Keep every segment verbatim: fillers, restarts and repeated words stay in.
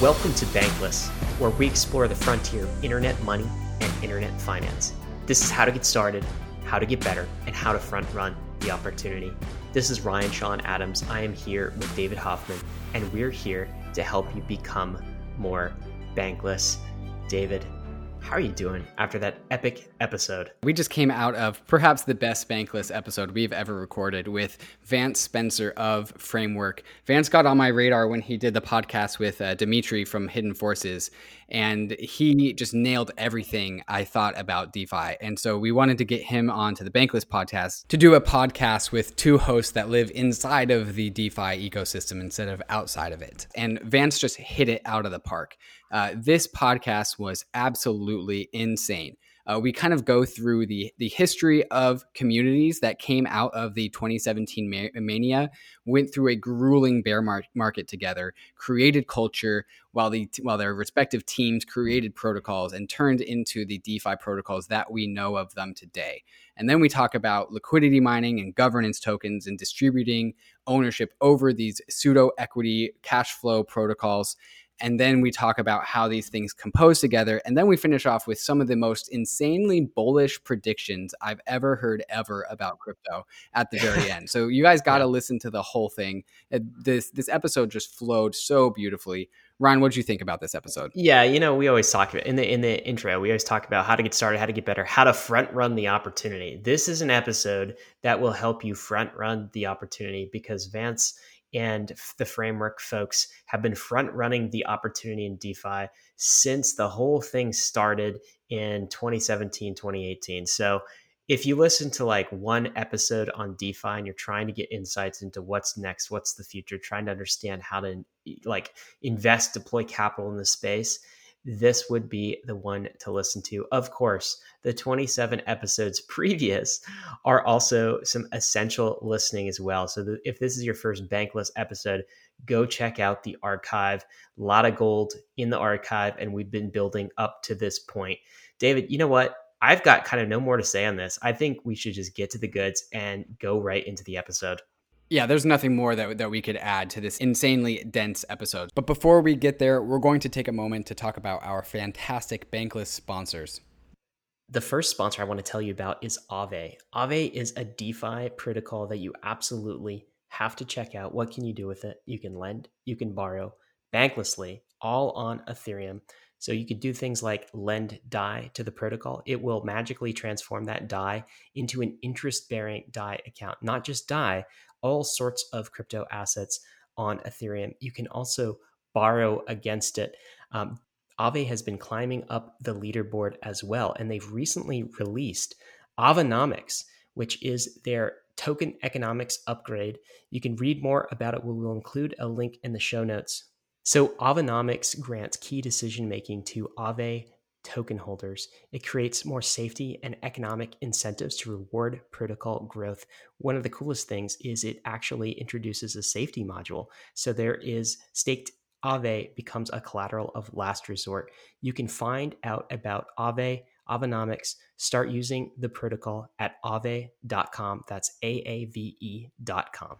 Welcome to Bankless, where we explore the frontier of internet money and internet finance. This is how to get started, how to get better, and how to front run the opportunity. This is Ryan Sean Adams. I am here with David Hoffman, and we're here to help you become more bankless. David, how are you doing after that epic episode? We just came out of perhaps the best Bankless episode we've ever recorded with Vance Spencer of Framework. Vance got on my radar when he did the podcast with uh, Dimitri from Hidden Forces, and he just nailed everything I thought about DeFi. And so we wanted to get him onto the Bankless podcast to do a podcast with two hosts that live inside of the DeFi ecosystem instead of outside of it. And Vance just hit it out of the park. Uh, this podcast was absolutely insane. Uh, we kind of go through the the history of communities that came out of the twenty seventeen mania, went through a grueling bear mar- market together, created culture while the while their respective teams created protocols and turned into the DeFi protocols that we know of them today. And then we talk about liquidity mining and governance tokens and distributing ownership over these pseudo equity cash flow protocols. And then we talk about how these things compose together. And then we finish off with some of the most insanely bullish predictions I've ever heard ever about crypto at the very end. So you guys got to yeah. listen to the whole thing. This this episode just flowed so beautifully. Ryan, what did you think about this episode? Yeah, you know, we always talk about in the in the intro, we always talk about how to get started, how to get better, how to front run the opportunity. This is an episode that will help you front run the opportunity because Vance and the Framework folks have been front running the opportunity in DeFi since the whole thing started in twenty seventeen, twenty eighteen. So if you listen to like one episode on DeFi and you're trying to get insights into what's next, what's the future, trying to understand how to like invest, deploy capital in the space, this would be the one to listen to. Of course, the twenty-seven episodes previous are also some essential listening as well. So the, if this is your first Bankless episode, go check out the archive. A lot of gold in the archive, and we've been building up to this point. David, you know what? I've got kind of no more to say on this. I think we should just get to the goods and go right into the episode. Yeah, there's nothing more that, that we could add to this insanely dense episode. But before we get there, we're going to take a moment to talk about our fantastic Bankless sponsors. The first sponsor I want to tell you about is Aave. Aave is a DeFi protocol that you absolutely have to check out. What can you do with it? You can lend, you can borrow banklessly, all on Ethereum. So you could do things like lend D A I to the protocol. It will magically transform that D A I into an interest-bearing D A I account. Not just D A I, all sorts of crypto assets on Ethereum. You can also borrow against it. Um, Aave has been climbing up the leaderboard as well, and they've recently released Aavenomics, which is their token economics upgrade. You can read more about it. We will include a link in the show notes. So Aavenomics grants key decision-making to Aave token holders. It creates more safety and economic incentives to reward protocol growth. One of the coolest things is it actually introduces a safety module. So there is staked Aave becomes a collateral of last resort. You can find out about Aave, Aavenomics, start using the protocol at aave dot com. That's A A V E dot com.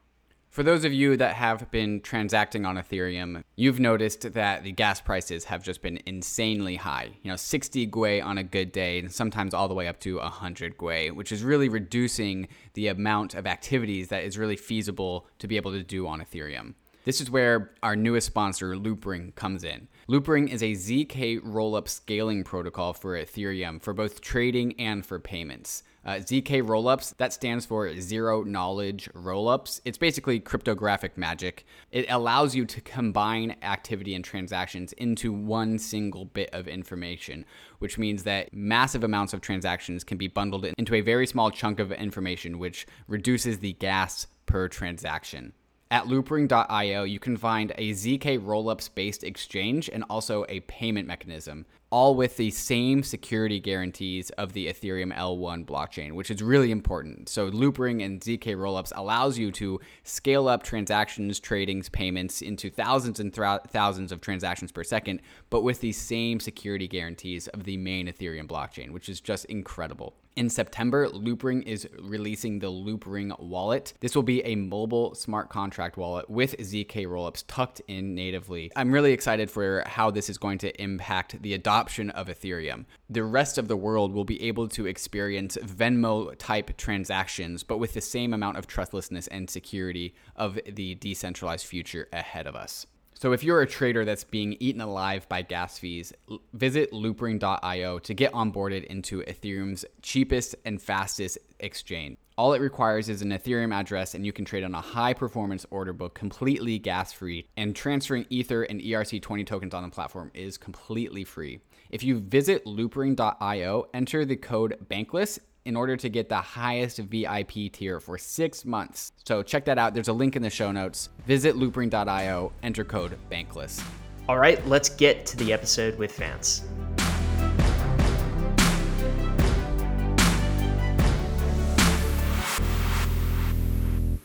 For those of you that have been transacting on Ethereum, you've noticed that the gas prices have just been insanely high. You know, sixty gwei on a good day, and sometimes all the way up to one hundred gwei, which is really reducing the amount of activities that is really feasible to be able to do on Ethereum. This is where our newest sponsor, Loopring, comes in. Loopring is a Z K rollup scaling protocol for Ethereum for both trading and for payments. Uh, Z K rollups, that stands for zero knowledge rollups. It's basically cryptographic magic. It allows you to combine activity and transactions into one single bit of information, which means that massive amounts of transactions can be bundled into a very small chunk of information, which reduces the gas per transaction. At loopring dot io, you can find a Z K rollups-based exchange and also a payment mechanism, all with the same security guarantees of the Ethereum L one blockchain, which is really important. So Loopring and Z K rollups allows you to scale up transactions, tradings, payments into thousands and th- thousands of transactions per second, but with the same security guarantees of the main Ethereum blockchain, which is just incredible. In September, Loopring is releasing the Loopring wallet. This will be a mobile smart contract contract wallet with Z K rollups tucked in natively. I'm really excited for how this is going to impact the adoption of Ethereum. The rest of the world will be able to experience Venmo-type transactions, but with the same amount of trustlessness and security of the decentralized future ahead of us. So if you're a trader that's being eaten alive by gas fees, visit loopring dot io to get onboarded into Ethereum's cheapest and fastest exchange. All it requires is an Ethereum address, and you can trade on a high-performance order book completely gas-free, and transferring Ether and E R C twenty tokens on the platform is completely free. If you visit loopring dot io, enter the code BANKLESS in order to get the highest V I P tier for six months. So check that out. There's a link in the show notes. Visit loopring dot io, enter code BANKLESS. All right, let's get to the episode with Vance.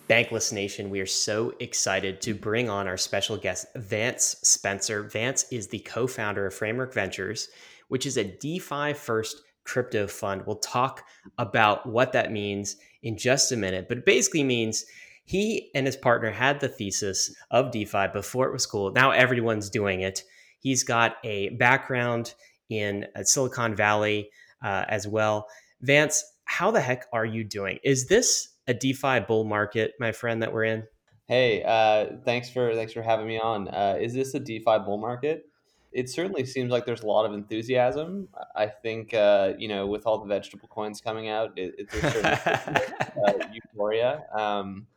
Bankless Nation, we are so excited to bring on our special guest, Vance Spencer. Vance is the co-founder of Framework Ventures, which is a DeFi-first crypto fund. We'll talk about what that means in just a minute, but it basically means he and his partner had the thesis of DeFi before it was cool. Now everyone's doing it. He's got a background in Silicon Valley uh, as well. Vance, how the heck are you doing? Is this a DeFi bull market, my friend, that we're in? Hey, uh, thanks for thanks for having me on. Uh, is this a DeFi bull market? It certainly seems like there's a lot of enthusiasm. I think, uh, you know, with all the vegetable coins coming out, it, it's a certain uh, euphoria. Um,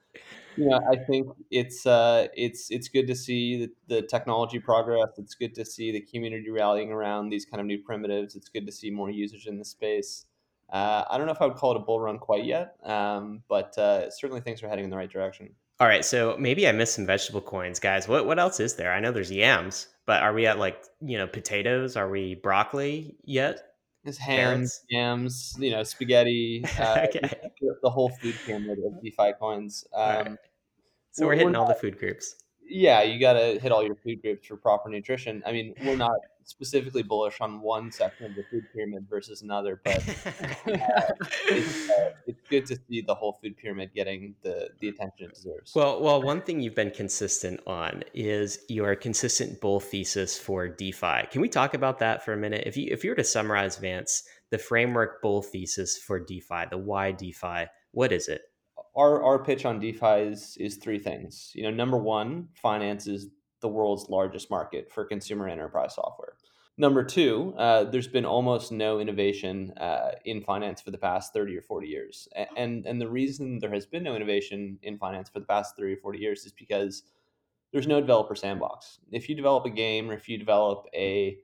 you know, I think it's uh, it's it's good to see the, the technology progress. It's good to see the community rallying around these kind of new primitives. It's good to see more users in the space. Uh, I don't know if I would call it a bull run quite yet, um, but uh, certainly things are heading in the right direction. All right, so maybe I missed some vegetable coins, guys. What what else is there? I know there's yams, but are we at like, you know, potatoes? Are we broccoli yet? There's hams, yams, you know, spaghetti, uh, okay. The whole food pyramid of DeFi coins. Um, all right. So we're, we're hitting we're not, all the food groups. Yeah, you got to hit all your food groups for proper nutrition. I mean, we're not specifically bullish on one section of the food pyramid versus another, but uh, it's, uh, it's good to see the whole food pyramid getting the, the attention it deserves. Well, well, one thing you've been consistent on is your consistent bull thesis for DeFi. Can we talk about that for a minute? If you if you were to summarize, Vance, the framework bull thesis for DeFi, the why DeFi, what is it? Our our pitch on DeFi is, is three things. You know, number one, finance is the world's largest market for consumer enterprise software. Number two, uh, there's been almost no innovation uh, in finance for the past thirty or forty years. And, and the reason there has been no innovation in finance for the past thirty or forty years is because there's no developer sandbox. If you develop a game or if you develop a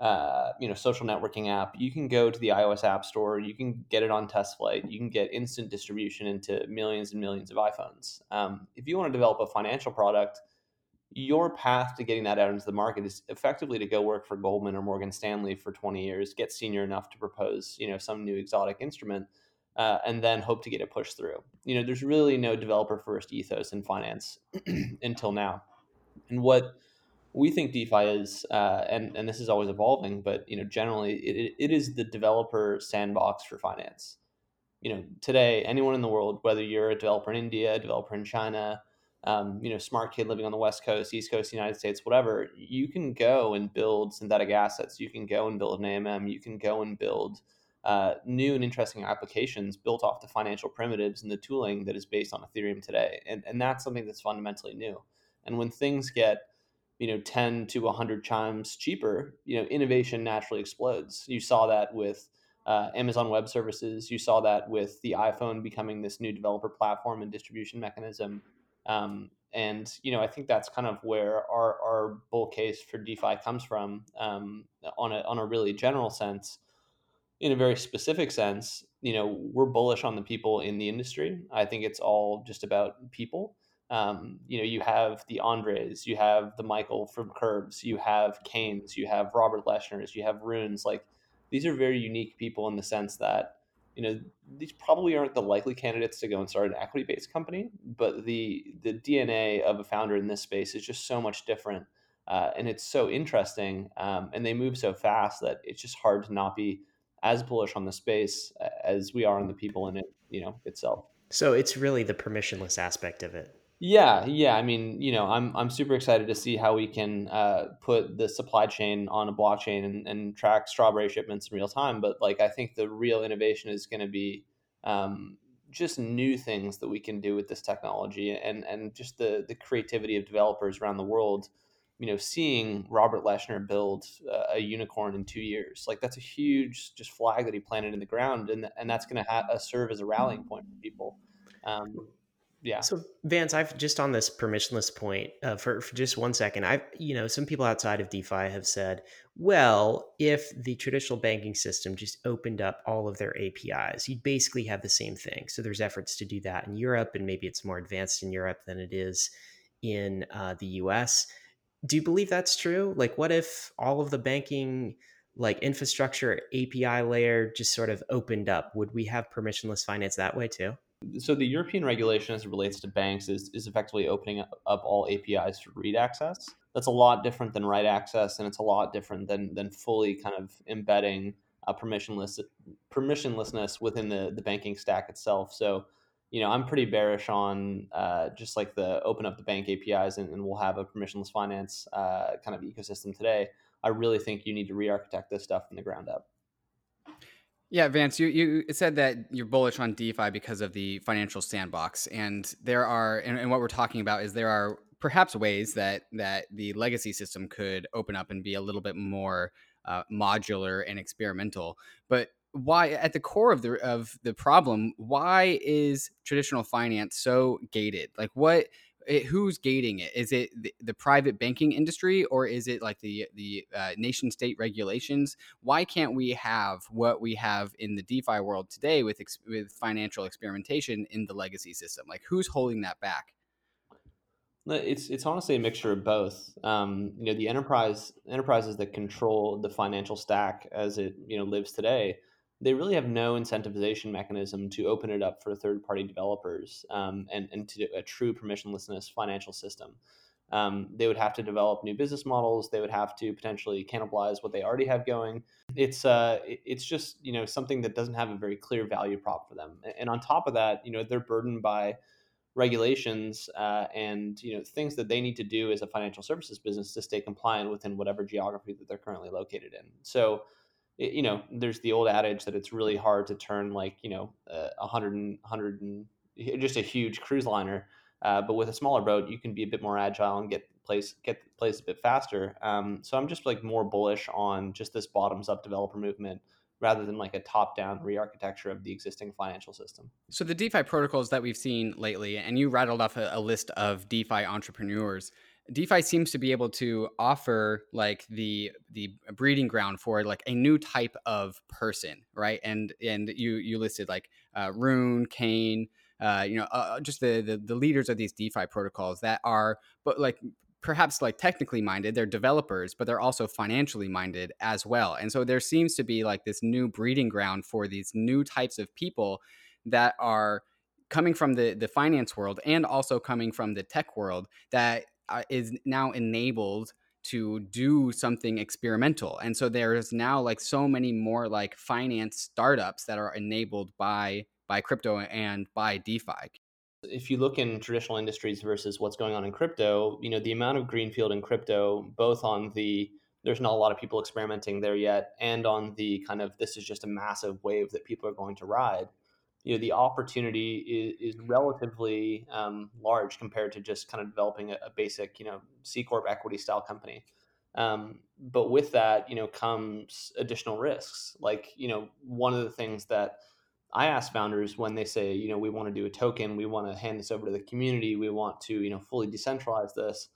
uh, you know, social networking app, you can go to the iOS App Store, you can get it on test flight, you can get instant distribution into millions and millions of iPhones. Um, if you want to develop a financial product, your path to getting that out into the market is effectively to go work for Goldman or Morgan Stanley for twenty years, get senior enough to propose, you know, some new exotic instrument, uh, and then hope to get it pushed through. You know, there's really no developer first ethos in finance until now. And what we think DeFi is, uh, and, and this is always evolving, but, you know, generally it, it is the developer sandbox for finance. You know, today, anyone in the world, whether you're a developer in India, a developer in China, Um, you know, smart kid living on the West Coast, East Coast, United States, whatever, you can go and build synthetic assets. You can go and build an A M M. You can go and build uh, new and interesting applications built off the financial primitives and the tooling that is based on Ethereum today. And and that's something that's fundamentally new. And when things get, you know, ten to one hundred times cheaper, you know, innovation naturally explodes. You saw that with uh, Amazon Web Services. You saw that with the iPhone becoming this new developer platform and distribution mechanism. Um, and, you know, I think that's kind of where our, our bull case for DeFi comes from, um, on a, on a really general sense. In a very specific sense, you know, we're bullish on the people in the industry. I think it's all just about people. Um, you know, you have the Andres, you have the Michael from Curves, you have Kane's, you have Robert Leshner's, you have Runes. Like, these are very unique people in the sense that, you know, these probably aren't the likely candidates to go and start an equity-based company, but the the D N A of a founder in this space is just so much different, uh, and it's so interesting, um, and they move so fast that it's just hard to not be as bullish on the space as we are on the people in it, you know, itself. So it's really the permissionless aspect of it. Yeah, yeah. I mean, you know, I'm I'm super excited to see how we can uh, put the supply chain on a blockchain and, and track strawberry shipments in real time. But like, I think the real innovation is going to be um, just new things that we can do with this technology, and and just the the creativity of developers around the world. You know, seeing Robert Leshner build uh, a unicorn in two years, like that's a huge just flag that he planted in the ground, and and that's going to ha- uh, serve as a rallying point for people. Um, Yeah. So Vance, I've just on this permissionless point uh, for, for just one second, I've, you know, some people outside of DeFi have said, well, if the traditional banking system just opened up all of their A P Is, you'd basically have the same thing. So there's efforts to do that in Europe, and maybe it's more advanced in Europe than it is in uh, the U S. Do you believe that's true? Like, what if all of the banking like infrastructure A P I layer just sort of opened up? Would we have permissionless finance that way too? So the European regulation as it relates to banks is, is effectively opening up, up all A P Is for read access. That's a lot different than write access, and it's a lot different than than fully kind of embedding a permissionless permissionlessness within the, the banking stack itself. So, you know, I'm pretty bearish on uh, just like the open up the bank A P Is and, and we'll have a permissionless finance uh, kind of ecosystem today. I really think you need to re-architect this stuff from the ground up. Yeah, Vance, you, you said that you're bullish on DeFi because of the financial sandbox. And there are, and, and what we're talking about is there are perhaps ways that that the legacy system could open up and be a little bit more uh, modular and experimental. But why, at the core of the of the problem, why is traditional finance so gated? Like what, it, who's gating it? Is it the, the private banking industry, or is it like the the uh, nation state regulations? Why can't we have what we have in the DeFi world today with ex- with financial experimentation in the legacy system? Like, who's holding that back? It's it's honestly a mixture of both. Um, you know, the enterprise enterprises that control the financial stack as it you know lives today, they really have no incentivization mechanism to open it up for third-party developers um, and, and to a true permissionlessness financial system. Um, they would have to develop new business models. They would have to potentially cannibalize what they already have going. It's uh, it's just you know something that doesn't have a very clear value prop for them. And on top of that, you know they're burdened by regulations uh, and you know things that they need to do as a financial services business to stay compliant within whatever geography that they're currently located in. So. You know, there's the old adage that it's really hard to turn like, you know, a uh, hundred and hundred and just a huge cruise liner. Uh, but with a smaller boat, you can be a bit more agile and get place, get place a bit faster. Um, so I'm just like more bullish on just this bottoms up developer movement rather than like a top-down re-architecture of the existing financial system. So the DeFi protocols that we've seen lately, and you rattled off a, a list of DeFi entrepreneurs, DeFi seems to be able to offer like the the breeding ground for like a new type of person, right? And and you you listed like uh, Rune, Kane, uh, you know, uh, just the, the the leaders of these DeFi protocols that are, but like perhaps like technically minded, they're developers, but they're also financially minded as well. And so there seems to be like this new breeding ground for these new types of people that are coming from the the finance world and also coming from the tech world that is now enabled to do something experimental. And so there is now like so many more like finance startups that are enabled by by crypto and by DeFi. If you look in traditional industries versus what's going on in crypto, you know, the amount of greenfield in crypto, both on the there's not a lot of people experimenting there yet, and on the kind of this is just a massive wave that people are going to ride. You know, the opportunity is, is relatively um, large compared to just kind of developing a, a basic, you know, C Corp equity style company. Um, but with that, you know, comes additional risks. Like, you know, one of the things that I ask founders when they say, you know, we want to do a token, we want to hand this over to the community, we want to, you know, fully decentralize this.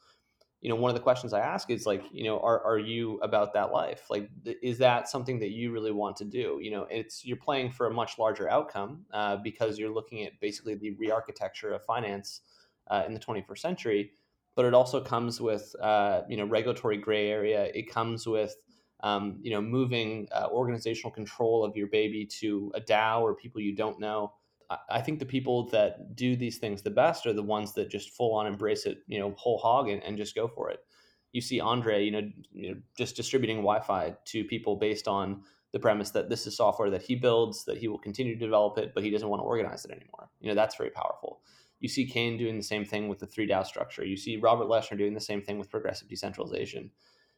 You know, one of the questions I ask is like, you know, are are you about that life? Like, th- is that something that you really want to do? You know, it's you're playing for a much larger outcome uh, because you're looking at basically the re-architecture of finance uh, in the twenty-first century. But it also comes with, uh, you know, regulatory gray area. It comes with, um, you know, moving uh, organizational control of your baby to a DAO or people you don't know. I think the people that do these things the best are the ones that just full on embrace it, you know, whole hog and, and just go for it. You see Andre, you know, you know, just distributing Wi-Fi to people based on the premise that this is software that he builds, that he will continue to develop it, but he doesn't want to organize it anymore. You know, that's very powerful. You see Kane doing the same thing with the three DAO structure. You see Robert Leshner doing the same thing with progressive decentralization.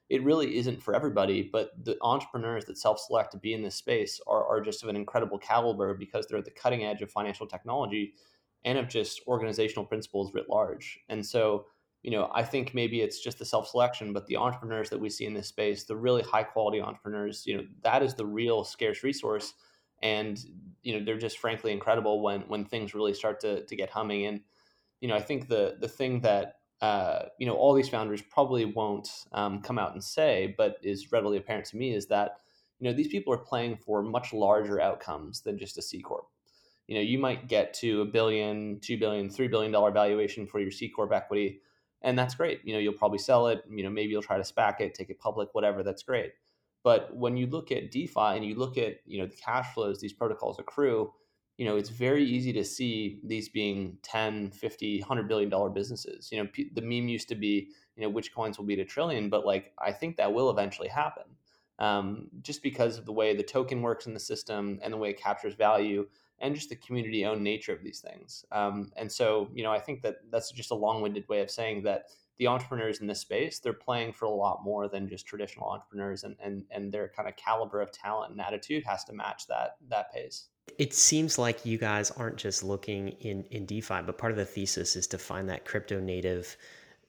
It really isn't for everybody, but the entrepreneurs that self-select to be in this space are, are just of an incredible caliber because they're at the cutting edge of financial technology and of just organizational principles writ large. And so, you know, I think maybe it's just the self-selection, but the entrepreneurs that we see in this space, the really high quality entrepreneurs, you know, that is the real scarce resource. And, you know, they're just frankly incredible when, when things really start to, to get humming. And, you know, I think the, the thing that, Uh, you know, all these founders probably won't um, come out and say, but is readily apparent to me is that, you know, these people are playing for much larger outcomes than just a C Corp. You know, you might get to a billion, two billion, three billion dollar valuation for your C Corp equity, and that's great. You know, you'll probably sell it. You know, maybe you'll try to SPAC it, take it public, whatever. That's great. But when you look at DeFi and you look at, you know, the cash flows these protocols accrue, you know, it's very easy to see these being ten, fifty, one hundred billion dollar businesses. You know, p- the meme used to be, you know, which coins will be at a trillion, but like, I think that will eventually happen um, just because of the way the token works in the system and the way it captures value and just the community owned nature of these things. Um, and so, you know, I think that that's just a long winded way of saying that the entrepreneurs in this space, they're playing for a lot more than just traditional entrepreneurs, and, and, and their kind of caliber of talent and attitude has to match that, that pace. It seems like you guys aren't just looking in, in DeFi, but part of the thesis is to find that crypto native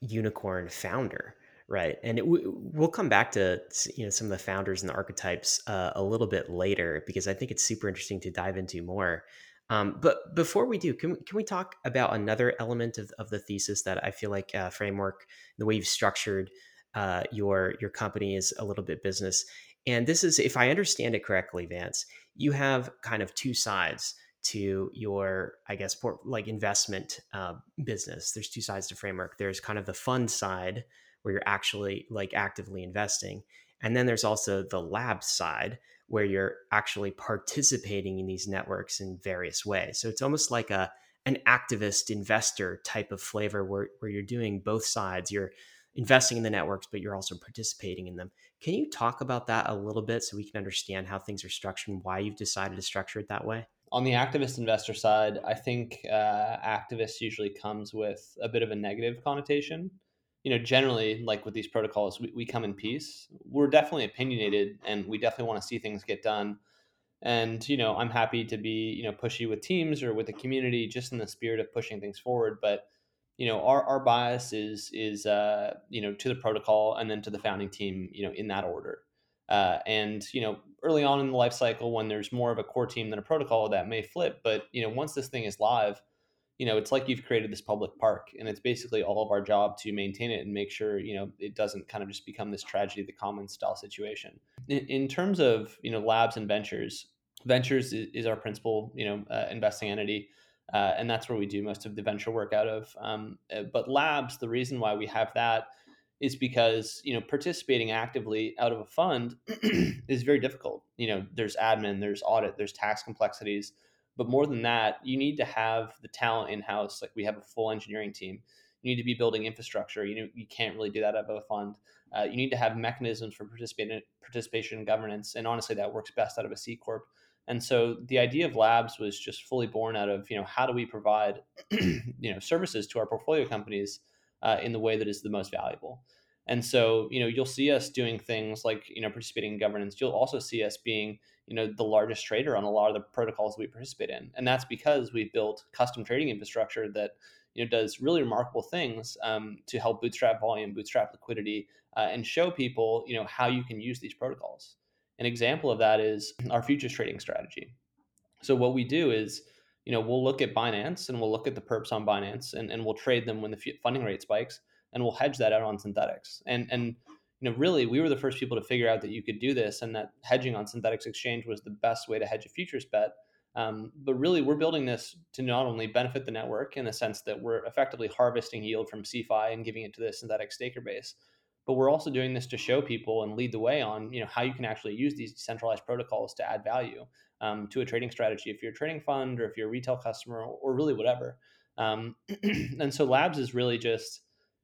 unicorn founder, right? And it, we'll come back to, you know, some of the founders and the archetypes uh, a little bit later, because I think it's super interesting to dive into more. Um, but before we do, can, can we talk about another element of, of the thesis that I feel like uh, Framework, the way you've structured uh, your your company is a little bit business. And this is, if I understand it correctly, Vance, you have kind of two sides to your, I guess, port, like investment uh, business. There's two sides to Framework. There's kind of the fund side where you're actually like actively investing. And then there's also the lab side where you're actually participating in these networks in various ways. So it's almost like a an activist investor type of flavor where, where you're doing both sides. You're investing in the networks, but you're also participating in them. Can you talk about that a little bit so we can understand how things are structured and why you've decided to structure it that way? On the activist investor side, I think uh, activist usually comes with a bit of a negative connotation. You know, generally, like with these protocols, we, we come in peace. We're definitely opinionated and we definitely want to see things get done. And, you know, I'm happy to be, you know, pushy with teams or with the community just in the spirit of pushing things forward. But you know, our, our bias is, is uh, you know, to the protocol and then to the founding team, you know, in that order. Uh, and, you know, early on in the life cycle, when there's more of a core team than a protocol, that may flip. But, you know, once this thing is live, you know, it's like you've created this public park, and it's basically all of our job to maintain it and make sure, you know, it doesn't kind of just become this tragedy of the commons style situation. In, in terms of, you know, labs and ventures, ventures is, is our principal, you know, uh, investing entity. Uh, and that's where we do most of the venture work out of. Um, but labs, the reason why we have that is because, you know, participating actively out of a fund is very difficult. You know, there's admin, there's audit, there's tax complexities. But more than that, you need to have the talent in-house. Like, we have a full engineering team. You need to be building infrastructure. You know, you can't really do that out of a fund. Uh, you need to have mechanisms for participation, participation and governance. And honestly, that works best out of a C Corp. And so the idea of labs was just fully born out of, you know, how do we provide, you know, services to our portfolio companies uh, in the way that is the most valuable. And so, you know, you'll see us doing things like, you know, participating in governance. You'll also see us being, you know, the largest trader on a lot of the protocols we participate in. And that's because we built custom trading infrastructure that, you know, does really remarkable things um, to help bootstrap volume, bootstrap liquidity, uh, and show people, you know, how you can use these protocols. An example of that is our futures trading strategy. So what we do is, you know, we'll look at Binance and we'll look at the perps on Binance, and, and we'll trade them when the f- funding rate spikes, and we'll hedge that out on Synthetix. And, and, you know, really, we were the first people to figure out that you could do this, and that hedging on Synthetix Exchange was the best way to hedge a futures bet. Um, but really, we're building this to not only benefit the network in the sense that we're effectively harvesting yield from CeFi and giving it to the Synthetix staker base, but we're also doing this to show people and lead the way on, you know, how you can actually use these decentralized protocols to add value um, to a trading strategy, if you're a trading fund or if you're a retail customer, or really whatever. Um, and so labs is really just,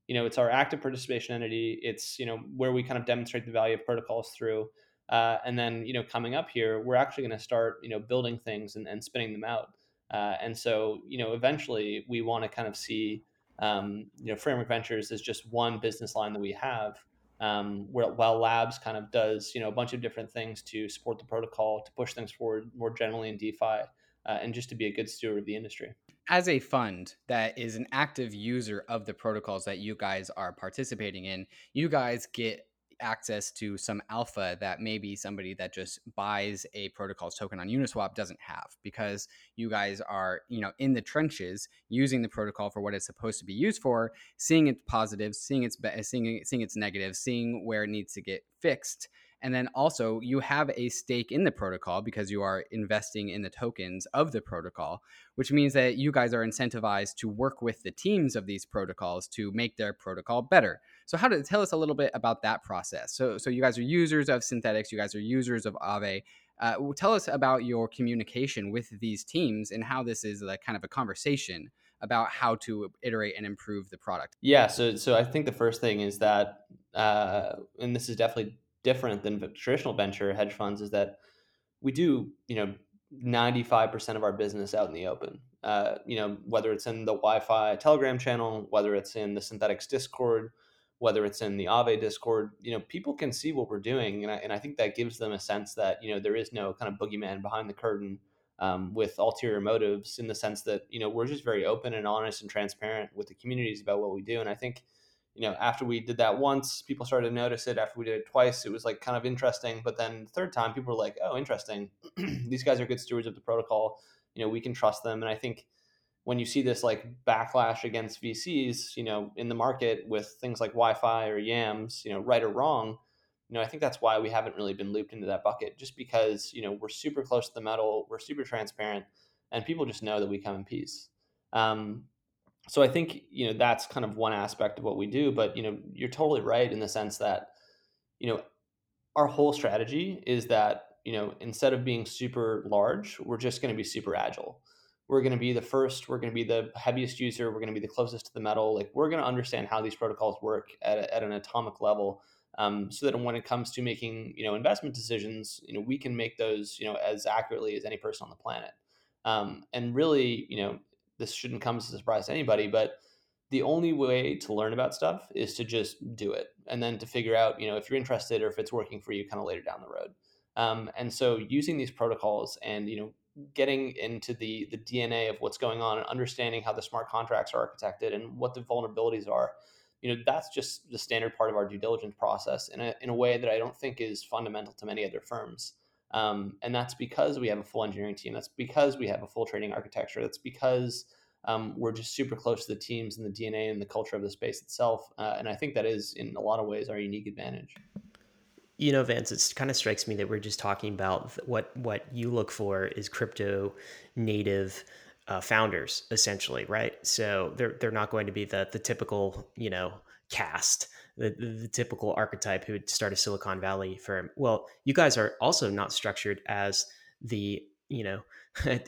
you know, it's our active participation entity. It's, you know, where we kind of demonstrate the value of protocols through. Uh, and then, you know, coming up here, we're actually going to start, you know, building things and, and spinning them out. Uh, and so, you know, eventually we want to kind of see, um, you know, Framework Ventures is just one business line that we have, um, where while Labs kind of does, you know, a bunch of different things to support the protocol, to push things forward more generally in DeFi, Uh, and just to be a good steward of the industry. As a fund that is an active user of the protocols that you guys are participating in, you guys get access to some alpha that maybe somebody that just buys a protocol's token on Uniswap doesn't have, because you guys are, you know, in the trenches using the protocol for what it's supposed to be used for, seeing its positives, seeing its be- seeing seeing its negatives, seeing where it needs to get fixed. And then also you have a stake in the protocol because you are investing in the tokens of the protocol, which means that you guys are incentivized to work with the teams of these protocols to make their protocol better. So how to tell us a little bit about that process. So so you guys are users of Synthetix, you guys are users of Aave. Uh, tell us about your communication with these teams and how this is like kind of a conversation about how to iterate and improve the product. Yeah, so so I think the first thing is that, uh, and this is definitely different than traditional venture hedge funds, is that we do, you know, ninety-five percent of our business out in the open, uh, you know, whether it's in the Wi-Fi Telegram channel, whether it's in the Synthetix Discord, whether it's in the Aave Discord, you know, people can see what we're doing. And I, and I think that gives them a sense that, you know, there is no kind of boogeyman behind the curtain um, with ulterior motives, in the sense that, you know, we're just very open and honest and transparent with the communities about what we do. And I think, you know, after we did that once, people started to notice it. After we did it twice, it was like kind of interesting. But then the third time, people were like, oh, interesting. These guys are good stewards of the protocol. You know, we can trust them. And I think when you see this like backlash against V Cs, you know, in the market with things like Wi-Fi or YAMS, you know, right or wrong, you know, I think that's why we haven't really been looped into that bucket, just because, you know, we're super close to the metal, we're super transparent, and people just know that we come in peace. Um, So I think, you know, that's kind of one aspect of what we do. But, you know, you're totally right in the sense that, you know, our whole strategy is that, you know, instead of being super large, we're just going to be super agile. We're going to be the first, we're going to be the heaviest user, we're going to be the closest to the metal. Like, we're going to understand how these protocols work at, a, at an atomic level, um, so that when it comes to making, you know, investment decisions, you know, we can make those, you know, as accurately as any person on the planet. Um, and really, you know, this shouldn't come as a surprise to anybody, but the only way to learn about stuff is to just do it, and then to figure out, you know, if you're interested or if it's working for you kind of later down the road. Um, and so using these protocols and, you know, getting into the the D N A of what's going on and understanding how the smart contracts are architected and what the vulnerabilities are, you know, that's just the standard part of our due diligence process in a, in a way that I don't think is fundamental to many other firms. Um, and that's because we have a full engineering team. That's because we have a full trading architecture. That's because um, we're just super close to the teams and the D N A and the culture of the space itself. Uh, and I think that is, in a lot of ways, our unique advantage. You know, Vance, it kind of strikes me that we're just talking about what what you look for is crypto native uh, founders, essentially, right? So they're they're not going to be the the typical, you know, cast, the, the typical archetype who would start a Silicon Valley firm. Well, you guys are also not structured as the, you know,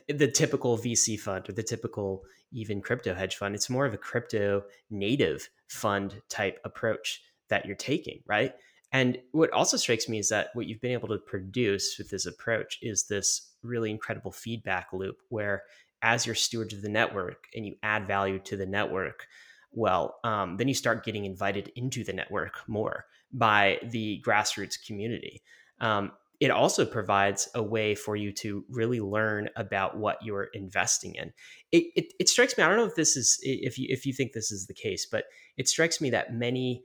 the typical V C fund or the typical even crypto hedge fund. It's more of a crypto native fund type approach that you're taking, right? And what also strikes me is that what you've been able to produce with this approach is this really incredible feedback loop where, as you're stewards of the network and you add value to the network, well, um, then you start getting invited into the network more by the grassroots community. Um, it also provides a way for you to really learn about what you're investing in. It, it, it strikes me, I don't know if this is, if you, if you think this is the case, but it strikes me that many,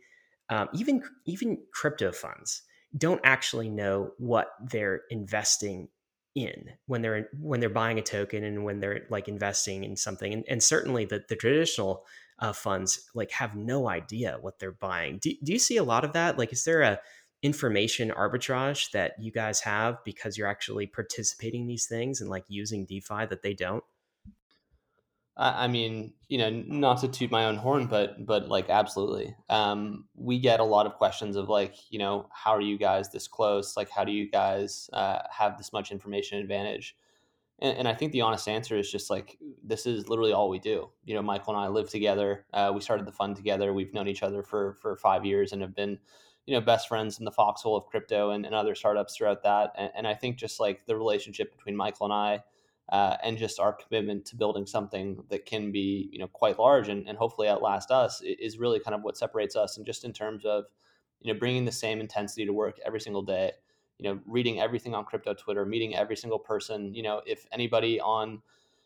um, even, even crypto funds don't actually know what they're investing in when they're, when they're buying a token and when they're like investing in something. And, and certainly the, the traditional Uh, funds like have no idea what they're buying. Do, do you see a lot of that? Like, is there a information arbitrage that you guys have because you're actually participating in these things and like using DeFi that they don't? I mean, you know, not to toot my own horn, but but like absolutely. Um, we get a lot of questions of like, you know, how are you guys this close? Like, how do you guys uh, have this much information advantage? And, and I think the honest answer is just like, this is literally all we do. You know, Michael and I live together. Uh, we started the fund together. We've known each other for for five years and have been, you know, best friends in the foxhole of crypto and, and other startups throughout that. And, and I think just like the relationship between Michael and I uh, and just our commitment to building something that can be, you know, quite large and, and hopefully outlast us is really kind of what separates us. And just in terms of, you know, bringing the same intensity to work every single day, you know, reading everything on crypto Twitter, meeting every single person, you know, if anybody on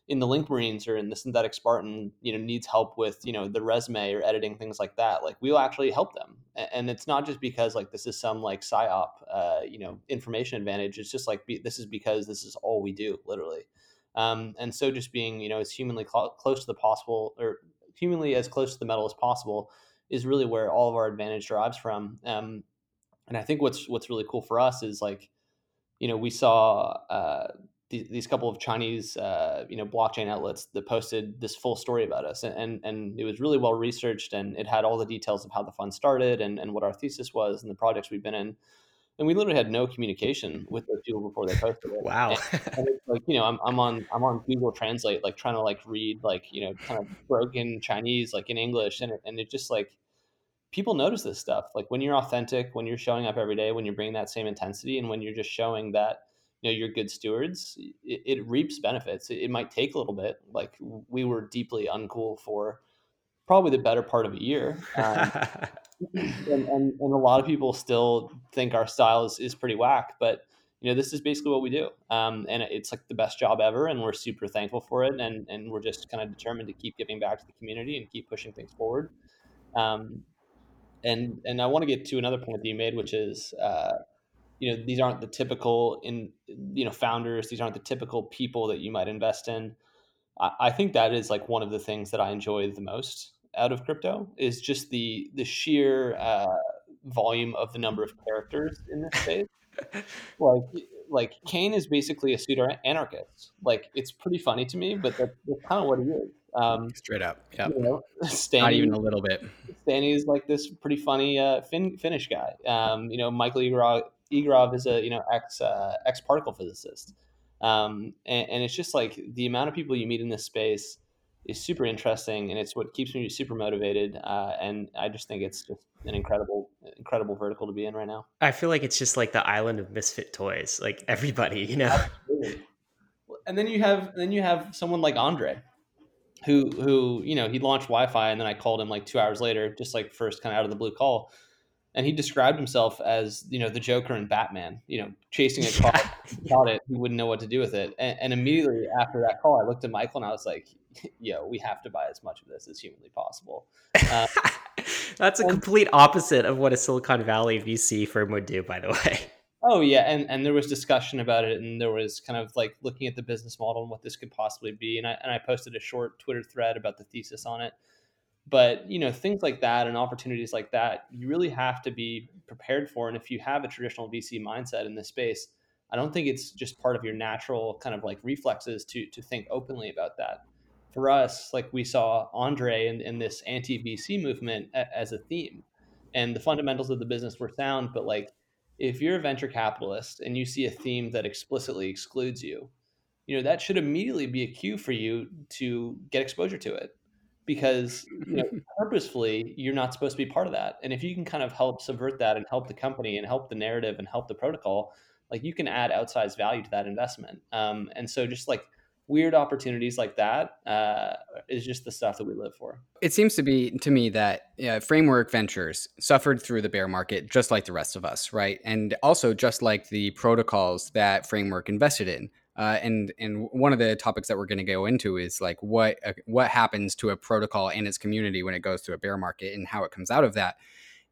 in the Link Marines or in the Synthetix Spartan, you know, needs help with, you know, the resume or editing, things like that, like we'll actually help them. And it's not just because like this is some like psyop, uh, you know, information advantage. It's just like, be, this is because this is all we do, literally. Um, and so just being, you know, as humanly cl- close to the possible or humanly as close to the metal as possible is really where all of our advantage derives from. Um, and I think what's what's really cool for us is like, you know, we saw uh, th- these couple of Chinese, uh, you know, blockchain outlets that posted this full story about us. And, and and it was really well researched and it had all the details of how the fund started and, and what our thesis was and the projects we've been in. And we literally had no communication with those people before they posted it. Wow. And, and it's like, you know, I'm, I'm on I'm on Google Translate, like trying to like read like, you know, kind of broken Chinese, like in English. And it, and it just like, people notice this stuff. Like when you're authentic, when you're showing up every day, when you're bringing that same intensity and when you're just showing that, you know, you're good stewards, it, it reaps benefits. It, it might take a little bit. Like we were deeply uncool for probably the better part of a year. Um, and, and, and a lot of people still think our style is, is pretty whack, but you know, this is basically what we do. Um, and it's like the best job ever. And we're super thankful for it. And, and we're just kind of determined to keep giving back to the community and keep pushing things forward. Um, And and I want to get to another point that you made, which is, uh, you know, these aren't the typical in you know founders. These aren't the typical people that you might invest in. I, I think that is like one of the things that I enjoy the most out of crypto is just the the sheer uh, volume of the number of characters in this space. like like Kane is basically a pseudo anarchist. Like it's pretty funny to me, but that's, that's kind of what he is. Um, Straight up, yeah. You know, Stanley, not even a little bit. Stanley is like this pretty funny uh, fin- Finnish guy. Um, you know, Michael Igorov, Igorov is a you know ex uh, ex particle physicist, um, and, and it's just like the amount of people you meet in this space is super interesting, and it's what keeps me super motivated. Uh, and I just think it's just an incredible, incredible vertical to be in right now. I feel like it's just like the island of misfit toys, like everybody, you know. Absolutely. And then you have then you have someone like Andre. Who, who, you know, he launched Y F I and then I called him like two hours later, just like first kind of out of the blue call. And he described himself as, you know, the Joker and Batman, you know, chasing a car, caught it, he wouldn't know what to do with it. And, and immediately after that call, I looked at Michael and I was like, yo, we have to buy as much of this as humanly possible. Uh, That's a and- complete opposite of what a Silicon Valley V C firm would do, by the way. Oh, yeah. And, and there was discussion about it. And there was kind of like looking at the business model and what this could possibly be. And I and I posted a short Twitter thread about the thesis on it. But, you know, things like that and opportunities like that, you really have to be prepared for. And if you have a traditional V C mindset in this space, I don't think it's just part of your natural kind of like reflexes to to think openly about that. For us, like we saw Andre in, in this anti-V C movement a, as a theme. And the fundamentals of the business were sound, but like, if you're a venture capitalist and you see a theme that explicitly excludes you, you know, that should immediately be a cue for you to get exposure to it because, you know, purposefully you're not supposed to be part of that. And if you can kind of help subvert that and help the company and help the narrative and help the protocol, like you can add outsized value to that investment. Um, and so just like weird opportunities like that uh, is just the stuff that we live for. It seems to be to me that uh, Framework Ventures suffered through the bear market just like the rest of us, right? And also just like the protocols that Framework invested in. Uh, and and one of the topics that we're going to go into is like what uh, what happens to a protocol and its community when it goes through a bear market and how it comes out of that.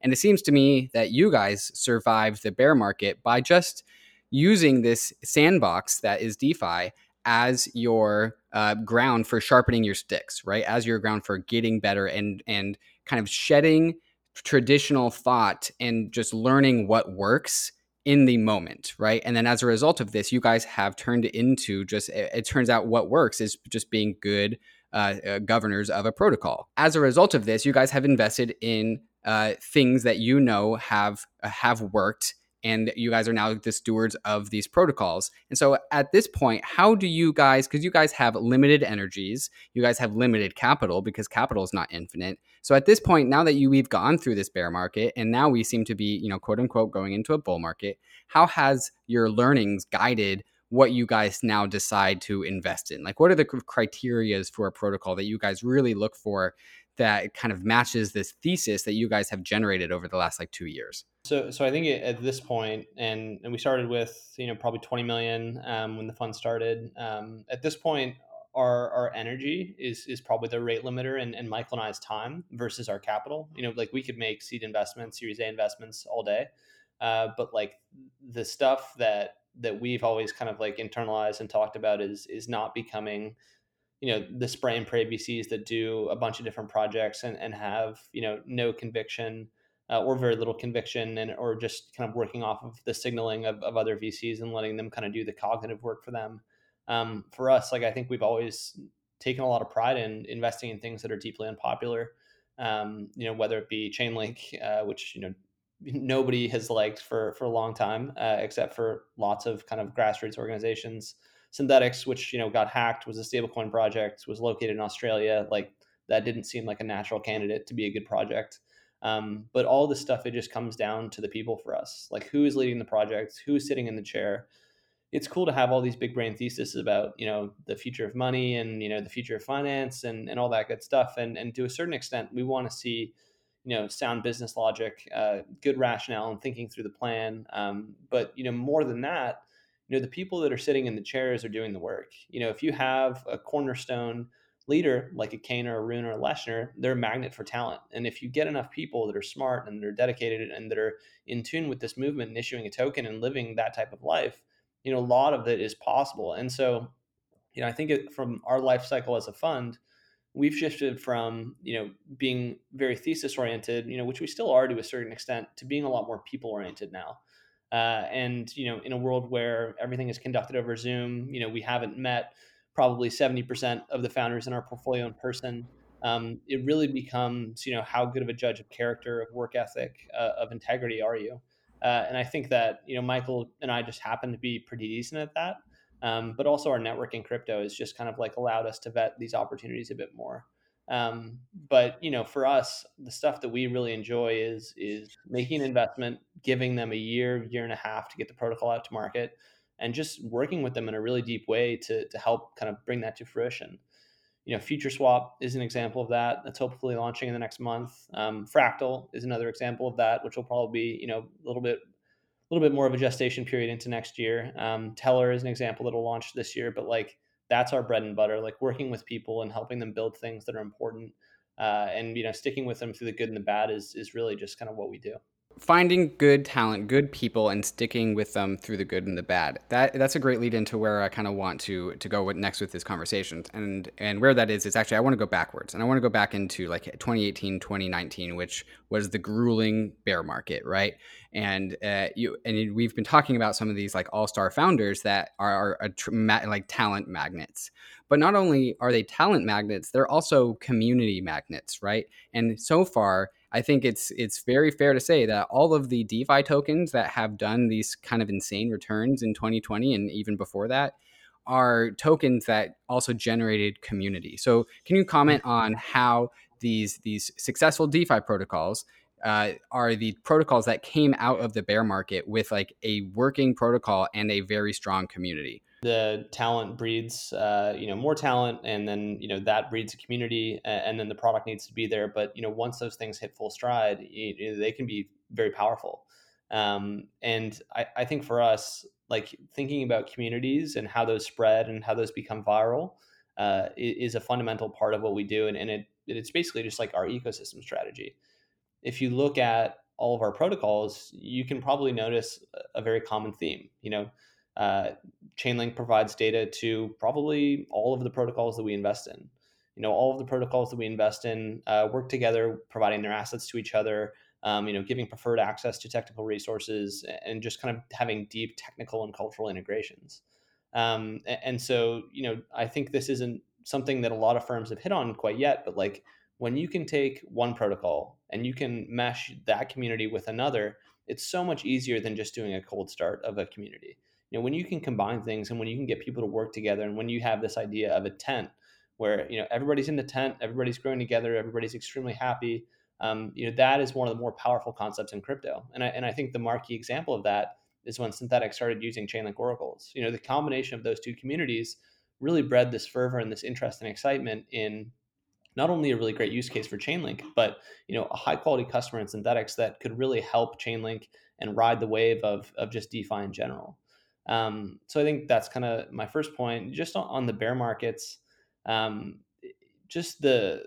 And it seems to me that you guys survived the bear market by just using this sandbox that is DeFi as your uh, ground for sharpening your sticks, right? As your ground for getting better and and kind of shedding traditional thought and just learning what works in the moment, right? And then as a result of this, you guys have turned into just, it, it turns out what works is just being good uh, uh, governors of a protocol. As a result of this, you guys have invested in uh, things that you know have uh, have worked. And you guys are now the stewards of these protocols. And so at this point, how do you guys, because you guys have limited energies, you guys have limited capital because capital is not infinite. So at this point, now that you we've gone through this bear market and now we seem to be, you know, quote unquote, going into a bull market, how has your learnings guided what you guys now decide to invest in? Like, what are the criterias for a protocol that you guys really look for that kind of matches this thesis that you guys have generated over the last like two years? So, so I think at this point, and, and we started with, you know, probably twenty million um, when the fund started. Um, at this point, our our energy is is probably the rate limiter, and, and Michael and I's time versus our capital. You know, like we could make seed investments, Series A investments all day, uh, but like the stuff that that we've always kind of like internalized and talked about is is not becoming, you know, the spray and pray V Cs that do a bunch of different projects and, and have, you know, no conviction uh, or very little conviction, and or just kind of working off of the signaling of, of other V Cs and letting them kind of do the cognitive work for them. Um, for us, like I think we've always taken a lot of pride in investing in things that are deeply unpopular, um, you know, whether it be Chainlink, uh, which, you know, nobody has liked for, for a long time, uh, except for lots of kind of grassroots organizations. Synthetix, which, you know, got hacked, was a stablecoin project, was located in Australia. Like that didn't seem like a natural candidate to be a good project. Um, but all this stuff, it just comes down to the people for us. Like who is leading the project, who is sitting in the chair. It's cool to have all these big brain theses about, you know, the future of money and, you know, the future of finance and, and all that good stuff. And, and to a certain extent, we want to see, you know, sound business logic, uh, good rationale and thinking through the plan. Um, but, you know, more than that, you know, the people that are sitting in the chairs are doing the work. You know, if you have a cornerstone leader like a Kane or a Roon or a Leshner, they're a magnet for talent. And if you get enough people that are smart and they're dedicated and that are in tune with this movement and issuing a token and living that type of life, you know, a lot of it is possible. And so, you know, I think it, from our life cycle as a fund, we've shifted from, you know, being very thesis oriented, you know, which we still are to a certain extent, to being a lot more people oriented now. Uh, and, you know, in a world where everything is conducted over Zoom, you know, we haven't met probably seventy percent of the founders in our portfolio in person. Um, it really becomes, you know, how good of a judge of character, of work ethic, uh, of integrity are you? Uh, and I think that, you know, Michael and I just happen to be pretty decent at that. Um, but also our network in crypto has just kind of like allowed us to vet these opportunities a bit more. Um, but, you know, for us, the stuff that we really enjoy is is making an investment, giving them a year, year and a half to get the protocol out to market, and just working with them in a really deep way to to help kind of bring that to fruition. You know, Future Swap is an example of that. That's hopefully launching in the next month. Um, Fractal is another example of that, which will probably be, you know, a little bit a little bit more of a gestation period into next year. Um, Teller is an example that will launch this year, but like, that's our bread and butter, like working with people and helping them build things that are important. Uh, and, you know, sticking with them through the good and the bad is is really just kind of what we do. Finding good talent, good people, and sticking with them through the good and the bad. That that's a great lead into where I kind of want to to go with next with this conversation. And and where that is, is actually, I want to go backwards. And I want to go back into like twenty eighteen, twenty nineteen, which was the grueling bear market, right? And uh, you and we've been talking about some of these like all-star founders that are, are a tr- ma- like talent magnets. But not only are they talent magnets, they're also community magnets, right? And so far, I think it's it's very fair to say that all of the DeFi tokens that have done these kind of insane returns in twenty twenty and even before that are tokens that also generated community. So can you comment on how these these successful DeFi protocols uh, are the protocols that came out of the bear market with like a working protocol and a very strong community? The talent breeds, uh, you know, more talent, and then, you know, that breeds a community, and then the product needs to be there. But, you know, once those things hit full stride, you know, they can be very powerful. Um, and I, I think for us, like thinking about communities and how those spread and how those become viral uh, is a fundamental part of what we do. And, and it it's basically just like our ecosystem strategy. If you look at all of our protocols, you can probably notice a very common theme, you know. Uh, Chainlink provides data to probably all of the protocols that we invest in. You know, all of the protocols that we invest in uh, work together, providing their assets to each other, um, you know, giving preferred access to technical resources, and just kind of having deep technical and cultural integrations. Um, and so, you know, I think this isn't something that a lot of firms have hit on quite yet, but like when you can take one protocol and you can mesh that community with another, it's so much easier than just doing a cold start of a community. You know, when you can combine things and when you can get people to work together, and when you have this idea of a tent where, you know, everybody's in the tent, everybody's growing together, everybody's extremely happy, um, you know, that is one of the more powerful concepts in crypto. And I, and I think the marquee example of that is when Synthetix started using Chainlink oracles. You know, the combination of those two communities really bred this fervor and this interest and excitement in not only a really great use case for Chainlink, but, you know, a high quality customer in Synthetix that could really help Chainlink and ride the wave of, of just DeFi in general. Um, so I think that's kind of my first point. Just on, on the bear markets, um, just the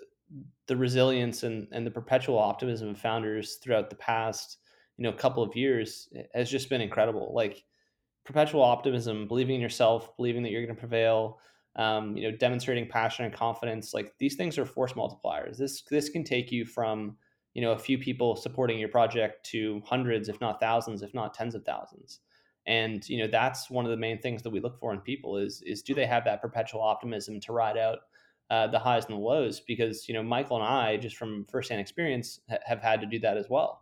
the resilience and, and the perpetual optimism of founders throughout the past, you know, couple of years has just been incredible. Like perpetual optimism, believing in yourself, believing that you're going to prevail, um, you know, demonstrating passion and confidence. Like these things are force multipliers. This this can take you from, you know, a few people supporting your project to hundreds, if not thousands, if not tens of thousands. And, you know, that's one of the main things that we look for in people is, is do they have that perpetual optimism to ride out uh, the highs and the lows? Because, you know, Michael and I, just from firsthand experience, ha- have had to do that as well.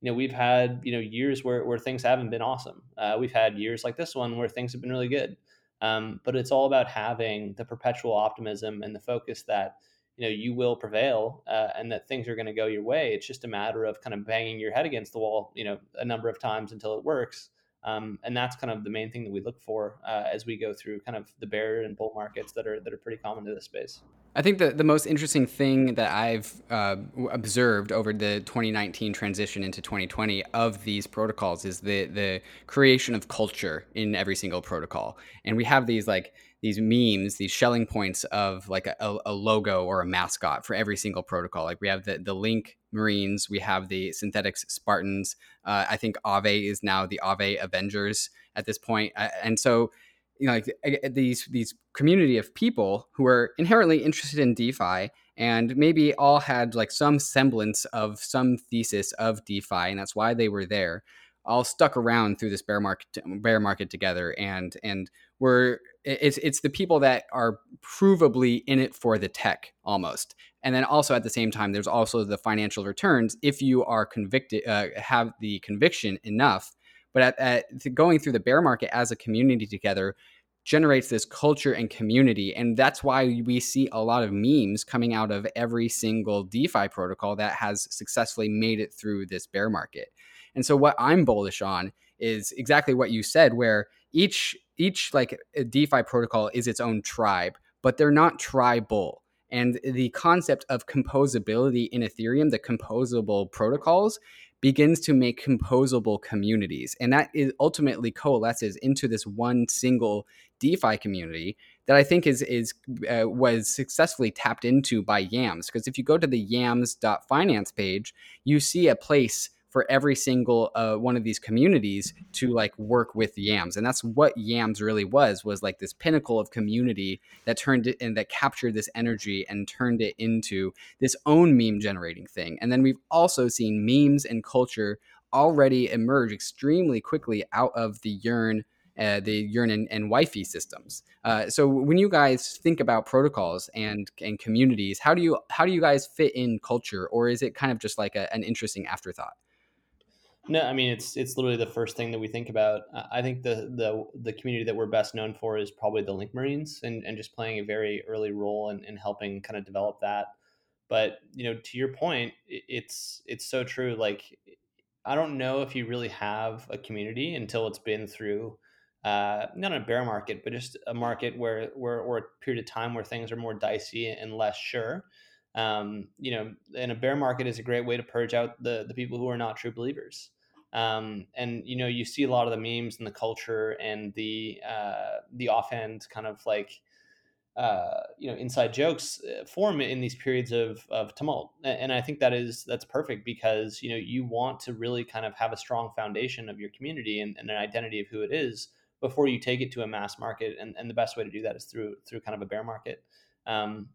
You know, we've had, you know, years where, where things haven't been awesome. Uh, we've had years like this one where things have been really good. Um, but it's all about having the perpetual optimism and the focus that, you know, you will prevail uh, and that things are going to go your way. It's just a matter of kind of banging your head against the wall, you know, a number of times until it works. Um, and that's kind of the main thing that we look for uh, as we go through kind of the bear and bull markets that are that are pretty common to this space. I think the, the most interesting thing that I've uh, observed over the twenty nineteen transition into twenty twenty of these protocols is the the creation of culture in every single protocol. And we have these like these memes, these shelling points of like a, a logo or a mascot for every single protocol. Like we have the, the Link Marines, we have the Synthetix Spartans. Uh, I think Aave is now the Aave Avengers at this point. Uh, and so, you know, like these, these community of people who are inherently interested in DeFi and maybe all had like some semblance of some thesis of DeFi, and that's why they were there, all stuck around through this bear market, bear market together. And, and we're, It's it's the people that are provably in it for the tech almost, and then also at the same time, there's also the financial returns if you are convicted, uh, have the conviction enough. But at, at going through the bear market as a community together generates this culture and community, and that's why we see a lot of memes coming out of every single DeFi protocol that has successfully made it through this bear market. And so what I'm bullish on is exactly what you said, where each each like DeFi protocol is its own tribe, but they're not tribal. And the concept of composability in Ethereum, the composable protocols, begins to make composable communities. And that is ultimately coalesces into this one single DeFi community that I think is is uh, was successfully tapped into by YAMS. Because if you go to the yams dot finance page, you see a place for every single uh, one of these communities to like work with YAMS. And that's what YAMS really was, was like this pinnacle of community that turned it and that captured this energy and turned it into this own meme generating thing. And then we've also seen memes and culture already emerge extremely quickly out of the Yearn, uh, the Yearn and, and Y F I systems. Uh, so when you guys think about protocols and, and communities, how do you, how do you guys fit in culture, or is it kind of just like a, an interesting afterthought? No, I mean, it's it's literally the first thing that we think about. I think the the the community that we're best known for is probably the Link Marines and, and just playing a very early role in, in helping kind of develop that. But, you know, to your point, it's it's so true. Like, I don't know if you really have a community until it's been through uh, not a bear market, but just a market where, where or a period of time where things are more dicey and less sure. Um, you know, and a bear market is a great way to purge out the, the people who are not true believers. Um, and, you know, you see a lot of the memes and the culture and the, uh, the offhand kind of like, uh, you know, inside jokes form in these periods of, of tumult. And I think that is, that's perfect because, you know, you want to really kind of have a strong foundation of your community and, and an identity of who it is before you take it to a mass market. And, and the best way to do that is through, through kind of a bear market. Um,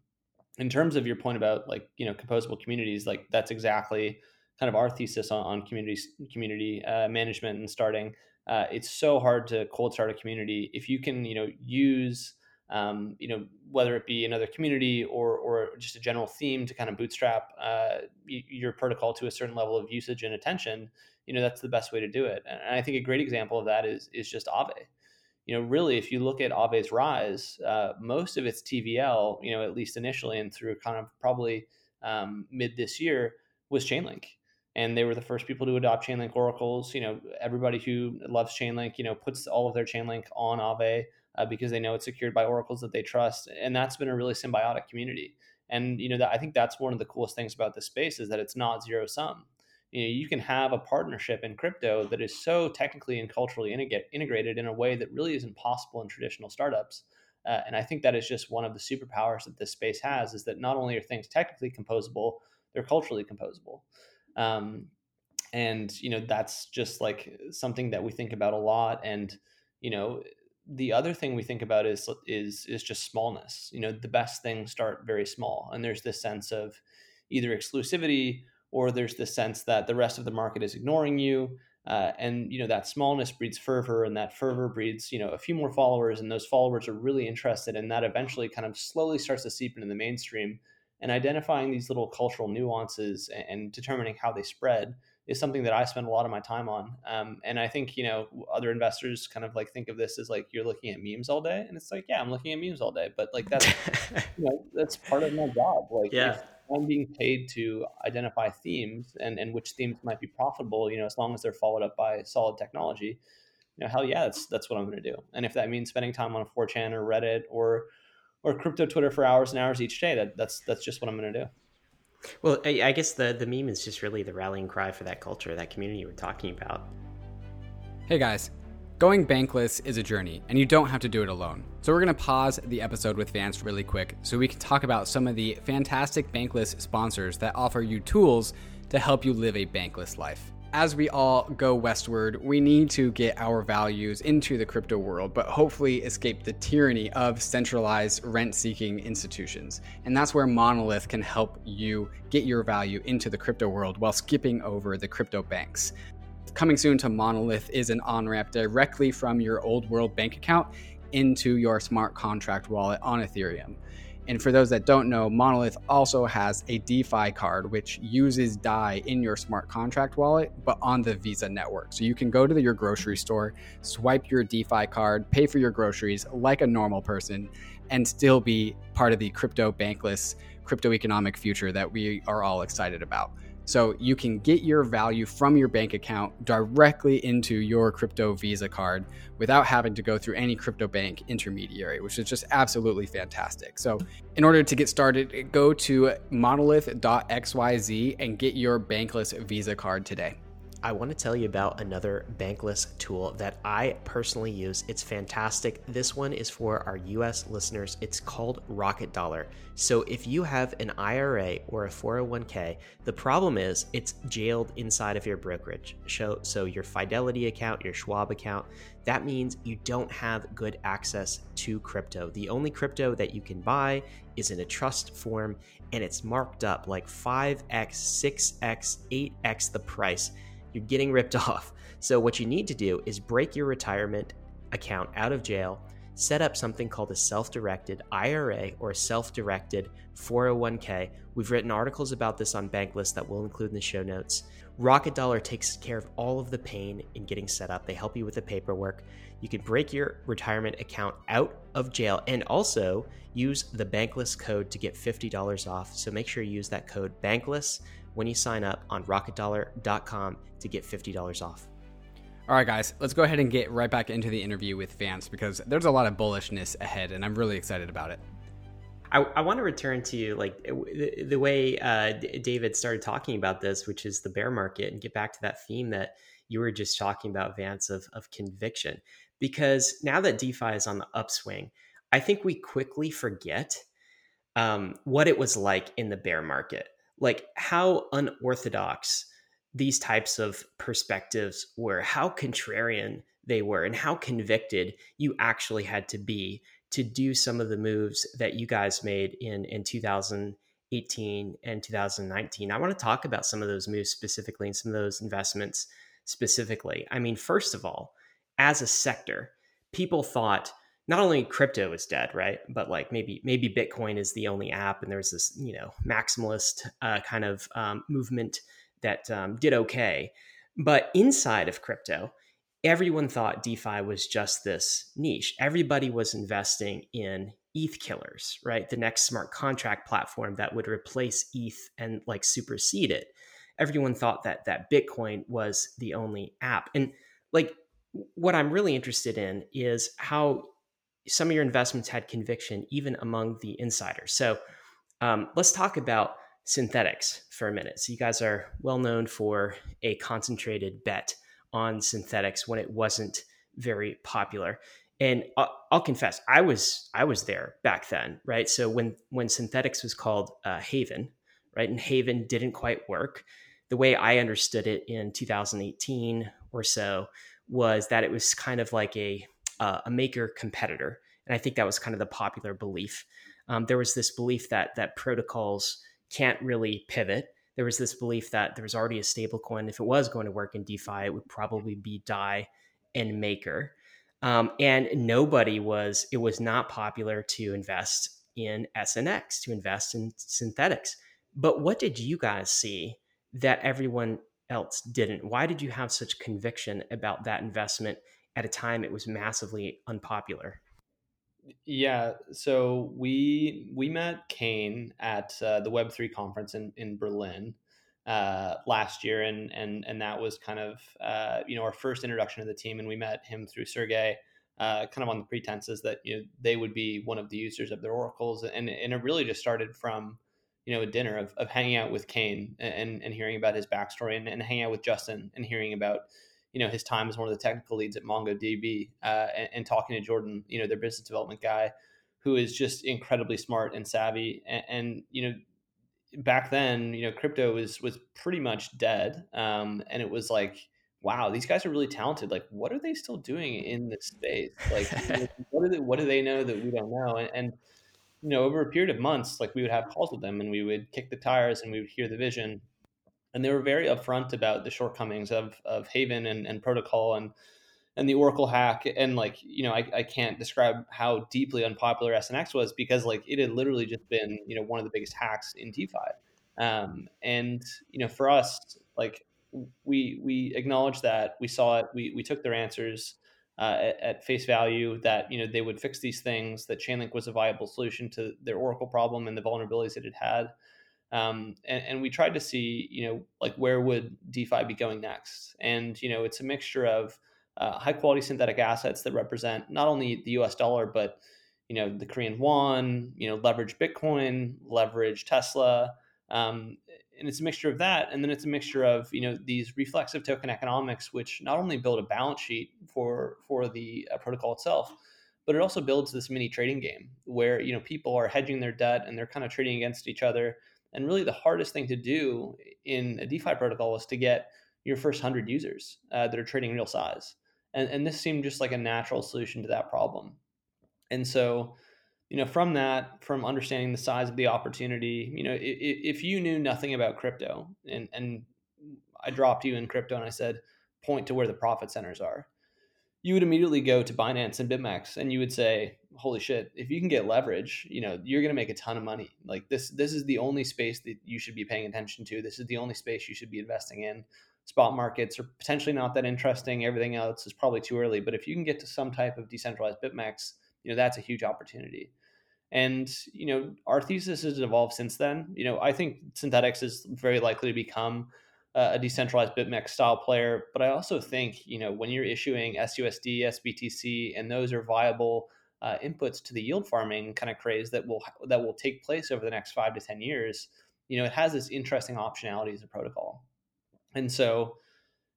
In terms of your point about like, you know, composable communities, like that's exactly kind of our thesis on, on community community uh, management and starting. Uh, it's so hard to cold start a community. If you can, you know, use, um, you know, whether it be another community or or just a general theme to kind of bootstrap uh, your protocol to a certain level of usage and attention, you know, that's the best way to do it. And I think a great example of that is is just Aave. You know, really, if you look at Aave's rise, uh, most of its T V L, you know, at least initially and through kind of probably um, mid this year, was Chainlink. and they were the first people to adopt Chainlink oracles. You know, everybody who loves Chainlink, you know, puts all of their Chainlink on Aave uh, because they know it's secured by oracles that they trust, and that's been a really symbiotic community. And you know, that I think that's one of the coolest things about this space is that it's not zero sum. You know, you can have a partnership in crypto that is so technically and culturally integrated in a way that really isn't possible in traditional startups. Uh, and I think that is just one of the superpowers that this space has, is that not only are things technically composable, they're culturally composable. Um, and, you know, that's just like something that we think about a lot. And, you know, the other thing we think about is, is, is just smallness. You know, the best things start very small, and there's this sense of either exclusivity, or there's this sense that the rest of the market is ignoring you. Uh, and, you know, that smallness breeds fervor, and that fervor breeds, you know, a few more followers, and those followers are really interested. And that eventually kind of slowly starts to seep into the mainstream, and identifying these little cultural nuances and, and determining how they spread is something that I spend a lot of my time on. Um, and I think, you know, other investors kind of like think of this as like, you're looking at memes all day. And it's like, yeah, I'm looking at memes all day, but like that's, you know, that's part of my job. Like, yeah. I'm being paid to identify themes and, and which themes might be profitable, you know, as long as they're followed up by solid technology. You know, hell yeah, that's that's what I'm going to do. And if that means spending time on four chan or Reddit or or crypto Twitter for hours and hours each day, that that's that's just what I'm going to do. Well, I, I guess the, the meme is just really the rallying cry for that culture, that community we're talking about. Hey guys, going bankless is a journey, and you don't have to do it alone. So we're going to pause the episode with Vance really quick so we can talk about some of the fantastic bankless sponsors that offer you tools to help you live a bankless life. As we all go westward, we need to get our values into the crypto world, but hopefully escape the tyranny of centralized rent-seeking institutions. And that's where Monolith can help you get your value into the crypto world while skipping over the crypto banks. Coming soon to Monolith is an on-ramp directly from your old world bank account into your smart contract wallet on Ethereum. And for those that don't know, Monolith also has a DeFi card, which uses D A I in your smart contract wallet, but on the Visa network. So you can go to the, your grocery store, swipe your DeFi card, pay for your groceries like a normal person, and still be part of the crypto bankless, crypto economic future that we are all excited about. So you can get your value from your bank account directly into your crypto Visa card without having to go through any crypto bank intermediary, which is just absolutely fantastic. So in order to get started, go to monolith dot x y z and get your bankless Visa card today. I want to tell you about another bankless tool that I personally use. It's fantastic. This one is for our U S listeners. It's called Rocket Dollar. So if you have an I R A or a four oh one k, the problem is it's jailed inside of your brokerage. So, so your Fidelity account, your Schwab account, that means you don't have good access to crypto. The only crypto that you can buy is in a trust form, and it's marked up like five x, six x, eight x the price. You're getting ripped off. So what you need to do is break your retirement account out of jail, set up something called a self-directed I R A or self-directed four oh one k. We've written articles about this on Bankless that we'll include in the show notes. Rocket Dollar takes care of all of the pain in getting set up. They help you with the paperwork. You can break your retirement account out of jail and also use the Bankless code to get fifty dollars off. So make sure you use that code Bankless when you sign up on rocket dollar dot com to get fifty dollars off. All right, guys, let's go ahead and get right back into the interview with Vance because there's a lot of bullishness ahead, and I'm really excited about it. I, I want to return to like the, the way uh, David started talking about this, which is the bear market, and get back to that theme that you were just talking about, Vance, of, of conviction. Because now that DeFi is on the upswing, I think we quickly forget um, what it was like in the bear market. Like how unorthodox these types of perspectives were, how contrarian they were, and how convicted you actually had to be to do some of the moves that you guys made in, in two thousand eighteen and two thousand nineteen. I want to talk about some of those moves specifically and some of those investments specifically. I mean, first of all, as a sector, people thought, not only crypto is dead, right? But like maybe maybe Bitcoin is the only app, and there's this, you know, maximalist uh, kind of um, movement that um, did okay. But inside of crypto, everyone thought DeFi was just this niche. Everybody was investing in E T H killers, right? The next smart contract platform that would replace E T H and like supersede it. everyone thought that that Bitcoin was the only app. And like, what I'm really interested in is how some of your investments had conviction even among the insiders. So um, let's talk about Synthetix for a minute. So you guys are well known for a concentrated bet on Synthetix when it wasn't very popular. And I'll, I'll confess, I was I was there back then, right? So when when Synthetix was called uh, Haven, right, and Haven didn't quite work, the way I understood it in two thousand eighteen or so was that it was kind of like a uh, a maker competitor, and I think that was kind of the popular belief. Um, there was this belief that that protocols can't really pivot. There was this belief that there was already a stablecoin. If it was going to work in DeFi, it would probably be D A I and Maker. Um, and nobody was, it was not popular to invest in S N X, to invest in Synthetix. But what did you guys see that everyone else didn't? Why did you have such conviction about that investment at a time it was massively unpopular? Yeah, so we we met Kane at uh, the Web three conference in, in Berlin Uh, last year, and and and that was kind of uh, you know our first introduction to the team, and we met him through Sergey, uh, kind of on the pretenses that you know they would be one of the users of their oracles, and and it really just started from you know a dinner of, of hanging out with Kane and and hearing about his backstory, and, and hanging out with Justin and hearing about you know his time as one of the technical leads at MongoDB, uh, and, and talking to Jordan, you know their business development guy, who is just incredibly smart and savvy, and, and you know. Back then, you know, crypto was was pretty much dead. Um, and it was like, wow, these guys are really talented. Like, what are they still doing in this space? Like, what, do they, what do they know that we don't know? And, and, you know, over a period of months, like we would have calls with them and we would kick the tires and we would hear the vision. And they were very upfront about the shortcomings of of Haven and, and protocol and and the Oracle hack. And like, you know, I, I can't describe how deeply unpopular S N X was, because like it had literally just been, you know, one of the biggest hacks in DeFi. Um, and, you know, for us, like we, we acknowledged that, we saw it, we, we took their answers uh, at, at face value that, you know, they would fix these things, that Chainlink was a viable solution to their Oracle problem and the vulnerabilities it had had. Um, and, and we tried to see, you know, like where would DeFi be going next? And, you know, it's a mixture of, Uh, high quality synthetic assets that represent not only the U S dollar, but, you know, the Korean won, you know, leverage Bitcoin, leverage Tesla. Um, and it's a mixture of that. And then it's a mixture of, you know, these reflexive token economics, which not only build a balance sheet for, for the uh, protocol itself, but it also builds this mini trading game where, you know, people are hedging their debt and they're kind of trading against each other. And really the hardest thing to do in a DeFi protocol is to get your first hundred users uh, that are trading real size. And, and this seemed just like a natural solution to that problem. And so, you know, from that, from understanding the size of the opportunity, you know, if, if you knew nothing about crypto and, and I dropped you in crypto and I said, point to where the profit centers are, you would immediately go to Binance and BitMEX and you would say, holy shit, if you can get leverage, you know, you're going to make a ton of money. Like this, this is the only space that you should be paying attention to. This is the only space you should be investing in. Spot markets are potentially not that interesting. Everything else is probably too early. But if you can get to some type of decentralized BitMEX, you know, that's a huge opportunity. And, you know, our thesis has evolved since then. You know, I think Synthetix is very likely to become uh, a decentralized BitMEX style player. But I also think, you know, when you're issuing S U S D, S B T C, and those are viable uh, inputs to the yield farming kind of craze that will that will take place over the next five to ten years, you know, it has this interesting optionality as a protocol. And so,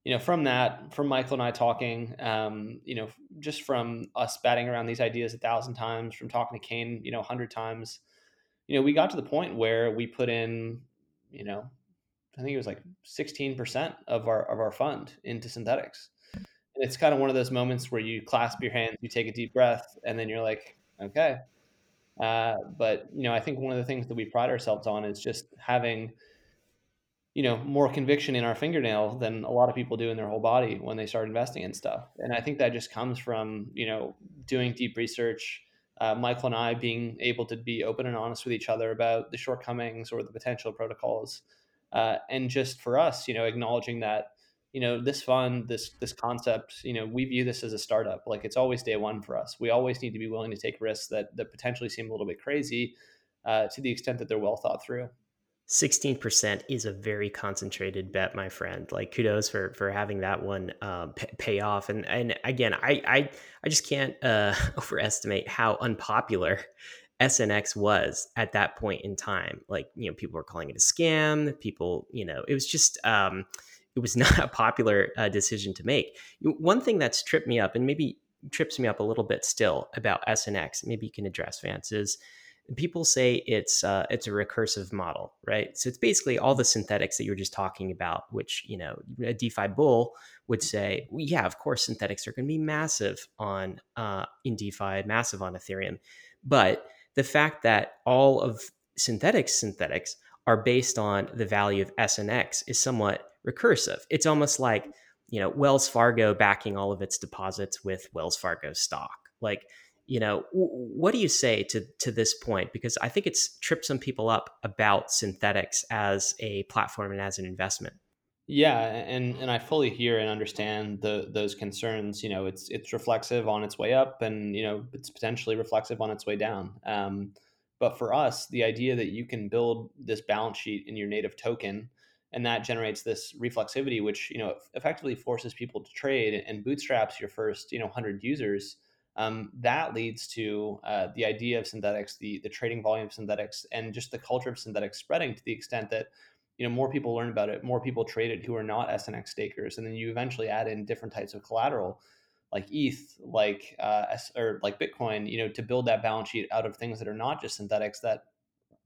you know, from that, from Michael and I talking, um, you know, just from us batting around these ideas a thousand times, from talking to Kane, you know, a hundred times, you know, we got to the point where we put in, you know, I think it was like sixteen percent of our of our fund into Synthetix. And it's kind of one of those moments where you clasp your hands, you take a deep breath, and then you're like, okay. Uh, but, you know, I think one of the things that we pride ourselves on is just having you know, more conviction in our fingernail than a lot of people do in their whole body when they start investing in stuff. And I think that just comes from, you know, doing deep research, uh, Michael and I being able to be open and honest with each other about the shortcomings or the potential protocols. Uh, and just for us, you know, acknowledging that, you know, this fund, this, this concept, you know, we view this as a startup. Like it's always day one for us. We always need to be willing to take risks that, that potentially seem a little bit crazy uh, to the extent that they're well thought through. sixteen percent is a very concentrated bet, my friend. Like, kudos for for having that one uh, p- pay off. And and again, I I, I just can't uh, overestimate how unpopular S N X was at that point in time. Like, you know, people were calling it a scam. People, you know, it was just um, it was not a popular uh, decision to make. One thing that's tripped me up, and maybe trips me up a little bit still about S N X, maybe you can address, Vance, is people say it's uh, it's a recursive model, right? So it's basically all the Synthetix that you were just talking about, which, you know, a DeFi bull would say, well, yeah, of course, Synthetix are going to be massive on uh, in DeFi, massive on Ethereum. But the fact that all of Synthetix Synthetix are based on the value of S N X is somewhat recursive. It's almost like, you know, Wells Fargo backing all of its deposits with Wells Fargo stock. Like, you know, what do you say to to this point? Because I think it's tripped some people up about Synthetix as a platform and as an investment. Yeah, and and I fully hear and understand the those concerns. You know, it's it's reflexive on its way up, and you know, it's potentially reflexive on its way down. Um, but for us, the idea that you can build this balance sheet in your native token, and that generates this reflexivity, which, you know, effectively forces people to trade and bootstraps your first, you know, one hundred users. Um, that leads to uh, the idea of Synthetix, the, the trading volume of Synthetix, and just the culture of Synthetix spreading to the extent that, you know, more people learn about it, more people trade it who are not S N X stakers. And then you eventually add in different types of collateral like E T H, like uh, or like Bitcoin, you know, to build that balance sheet out of things that are not just Synthetix, that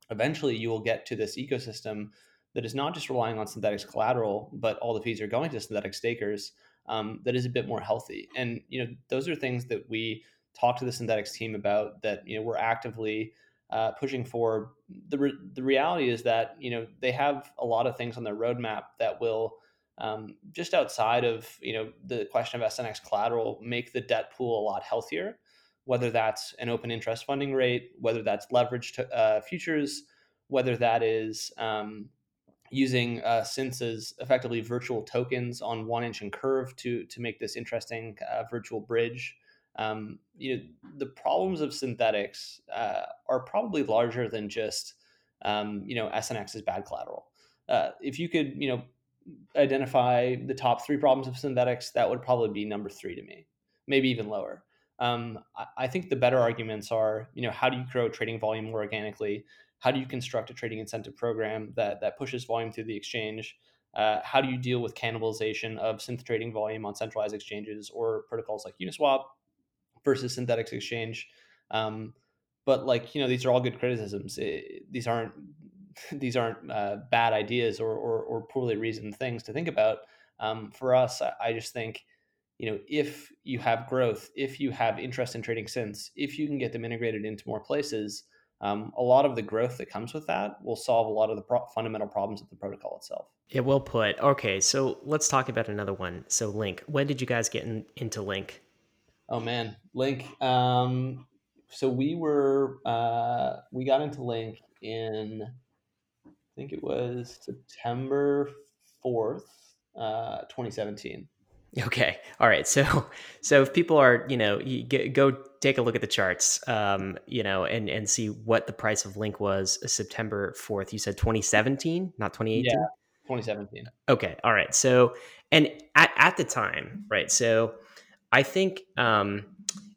eventually you will get to this ecosystem that is not just relying on Synthetix collateral, but all the fees are going to Synthetix stakers. Um, that is a bit more healthy. And, you know, those are things that we talk to the Synthetix team about that, you know, we're actively uh, pushing for. The re- the reality is that, you know, they have a lot of things on their roadmap that will um, just outside of, you know, the question of S N X collateral, make the debt pool a lot healthier, whether that's an open interest funding rate, whether that's leveraged uh, futures, whether that is um, using uh, synths as effectively virtual tokens on one inch and Curve to to make this interesting uh, virtual bridge. Um, you know, the problems of Synthetix uh, are probably larger than just um, you know, S N X is bad collateral. Uh, if you could, you know, identify the top three problems of Synthetix, that would probably be number three to me, maybe even lower. Um, I, I think the better arguments are, you know, how do you grow trading volume more organically? How do you construct a trading incentive program that that pushes volume through the exchange? Uh, how do you deal with cannibalization of synth trading volume on centralized exchanges or protocols like Uniswap versus Synthetix exchange? Um, but like, you know, these are all good criticisms. It, these aren't these aren't uh, bad ideas or, or or poorly reasoned things to think about. Um, for us, I, I just think, you know, if you have growth, if you have interest in trading synths, if you can get them integrated into more places, Um, a lot of the growth that comes with that will solve a lot of the pro- fundamental problems of the protocol itself. Yeah, well put. Okay, so let's talk about another one. So Link, when did you guys get in, into Link? Oh man, Link. Um, so we were, uh, we got into Link in, I think it was September fourth, uh, twenty seventeen. Okay. All right. So, so if people are, you know, you get, go take a look at the charts, um, you know, and, and see what the price of Link was September fourth. You said twenty seventeen, not twenty eighteen? Yeah, twenty seventeen. Okay. All right. So, and at, at the time, right. So I think um,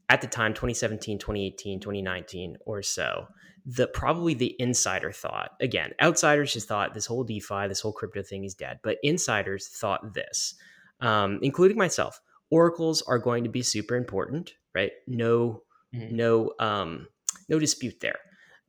at the time, twenty seventeen, twenty eighteen, twenty nineteen or so, the probably the insider thought, again, outsiders just thought this whole DeFi, this whole crypto thing is dead, but insiders thought this. Um, including myself, oracles are going to be super important, right? No, mm-hmm. no, um, no dispute there,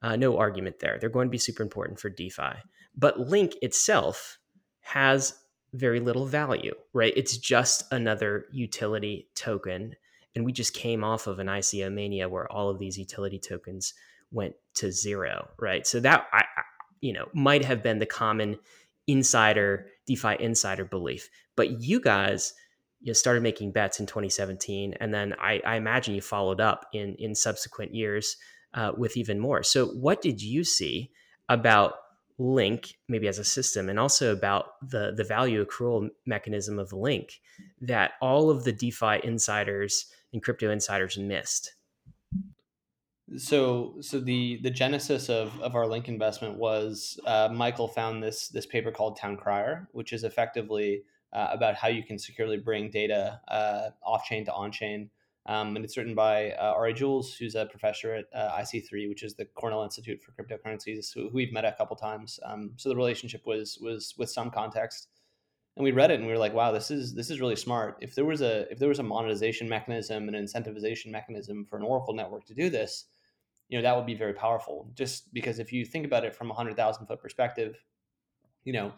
uh, no argument there. They're going to be super important for DeFi. But Link itself has very little value, right? It's just another utility token, and we just came off of an I C O mania where all of these utility tokens went to zero, right? So that I, I you know, might have been the common insider DeFi insider belief, but you guys, you know, started making bets in twenty seventeen, and then I, I imagine you followed up in in subsequent years uh, with even more. So, what did you see about Link, maybe as a system, and also about the the value accrual mechanism of Link that all of the DeFi insiders and crypto insiders missed? So, so the the genesis of of our Link investment was uh, Michael found this this paper called Town Crier, which is effectively uh, about how you can securely bring data uh, off chain to on chain, um, and it's written by uh, Ari Jules, who's a professor at uh, I C three, which is the Cornell Institute for Cryptocurrencies, who, who we've met a couple times. Um, so the relationship was was with some context, and we read it and we were like, wow, this is this is really smart. If there was a if there was a monetization mechanism and incentivization mechanism for an Oracle network to do this, you know, that would be very powerful. Just because if you think about it from a hundred thousand foot perspective, you know,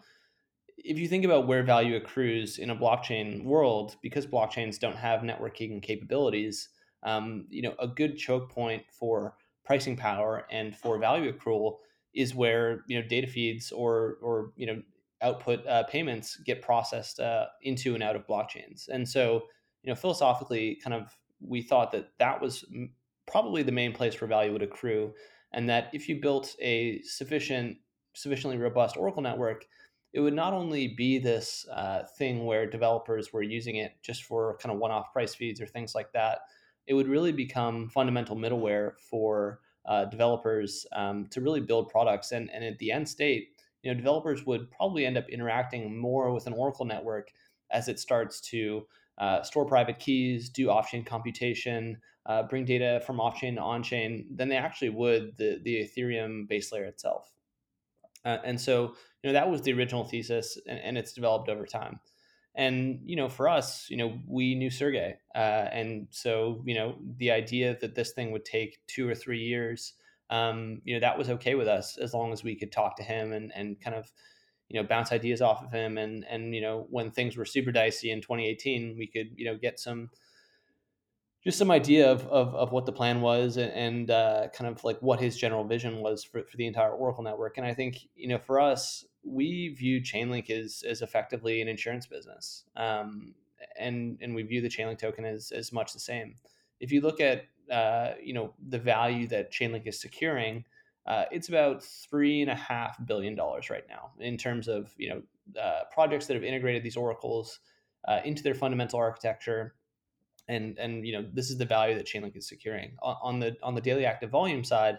if you think about where value accrues in a blockchain world, because blockchains don't have networking capabilities, um, you know, a good choke point for pricing power and for value accrual is where, you know, data feeds or, or, you know, output uh, payments get processed uh, into and out of blockchains. And so, you know, philosophically kind of, we thought that that was m- probably the main place where value would accrue, and that if you built a sufficient, sufficiently robust Oracle network, it would not only be this uh, thing where developers were using it just for kind of one-off price feeds or things like that. It would really become fundamental middleware for uh, developers um, to really build products. And, and at the end state, you know, developers would probably end up interacting more with an Oracle network as it starts to uh, store private keys, do off-chain computation, Uh, bring data from off-chain to on-chain than they actually would the, the Ethereum base layer itself. Uh, and so, you know, that was the original thesis, and, and it's developed over time. And, you know, for us, you know, we knew Sergey. Uh, and so, you know, the idea that this thing would take two or three years, um, you know, that was okay with us as long as we could talk to him and, and kind of, you know, bounce ideas off of him. And, and, you know, when things were super dicey in twenty eighteen, we could, you know, get some just some idea of, of, of what the plan was and, and uh, kind of like what his general vision was for, for the entire Oracle network. And I think, you know, for us, we view Chainlink as, as effectively an insurance business. Um, and, and we view the Chainlink token as, as much the same. If you look at, uh, you know, the value that Chainlink is securing, uh, it's about three and a half billion dollars right now in terms of, you know, uh, projects that have integrated these oracles uh, into their fundamental architecture. And, and, you know, this is the value that Chainlink is securing. On, on the on the daily active volume side,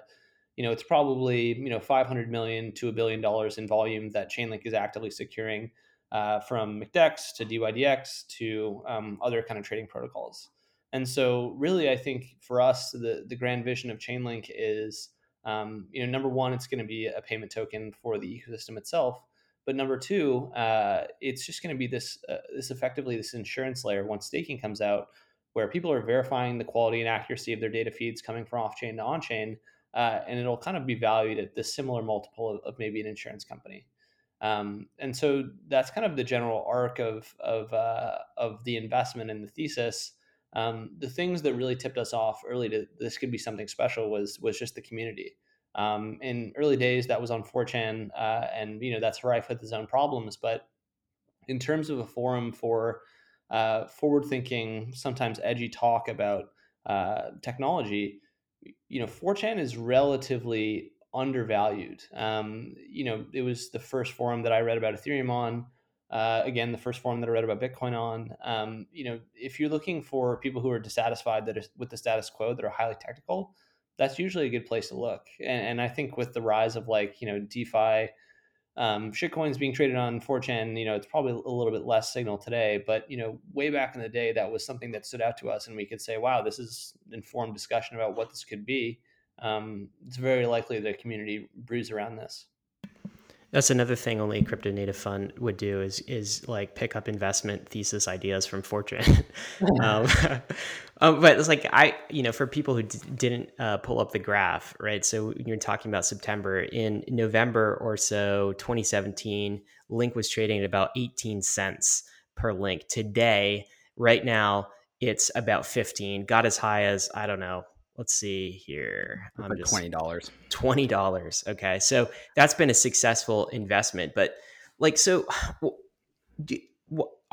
you know, it's probably, you know, five hundred million dollars to a billion dollars in volume that Chainlink is actively securing uh, from McDex to D Y D X to um, other kind of trading protocols. And so really, I think for us, the, the grand vision of Chainlink is, um, you know, number one, it's going to be a payment token for the ecosystem itself. But number two, uh, it's just going to be this, uh, this effectively this insurance layer once staking comes out, where people are verifying the quality and accuracy of their data feeds coming from off-chain to on-chain, uh, and it'll kind of be valued at the similar multiple of, of maybe an insurance company. Um, and so that's kind of the general arc of of, uh, of the investment and the thesis. Um, the things that really tipped us off early to this could be something special was was just the community. Um, in early days, that was on four chan, uh, and you know that's rife with its own problems. But in terms of a forum for Uh, forward-thinking, sometimes edgy talk about uh, technology, you know, four chan is relatively undervalued. Um, you know, it was the first forum that I read about Ethereum on. Uh, again, the first forum that I read about Bitcoin on. Um, you know, if you're looking for people who are dissatisfied that are, with the status quo, that are highly technical, that's usually a good place to look. And, and I think with the rise of like, you know, DeFi, Um, shitcoins being traded on four chan, you know, it's probably a little bit less signal today, but, you know, way back in the day, that was something that stood out to us and we could say, wow, this is informed discussion about what this could be. Um, it's very likely the community brews around this. That's another thing only a crypto native fund would do is, is like pick up investment thesis ideas from four chan. um, um, but it's like, I, you know, for people who d- didn't uh, pull up the graph, right? So you're talking about September. In November or so, twenty seventeen, Link was trading at about eighteen cents per Link. Today, right now, it's about fifteen, got as high as, I don't know, let's see here. I'm like just twenty dollars. twenty dollars. Okay. So that's been a successful investment. But like, so do,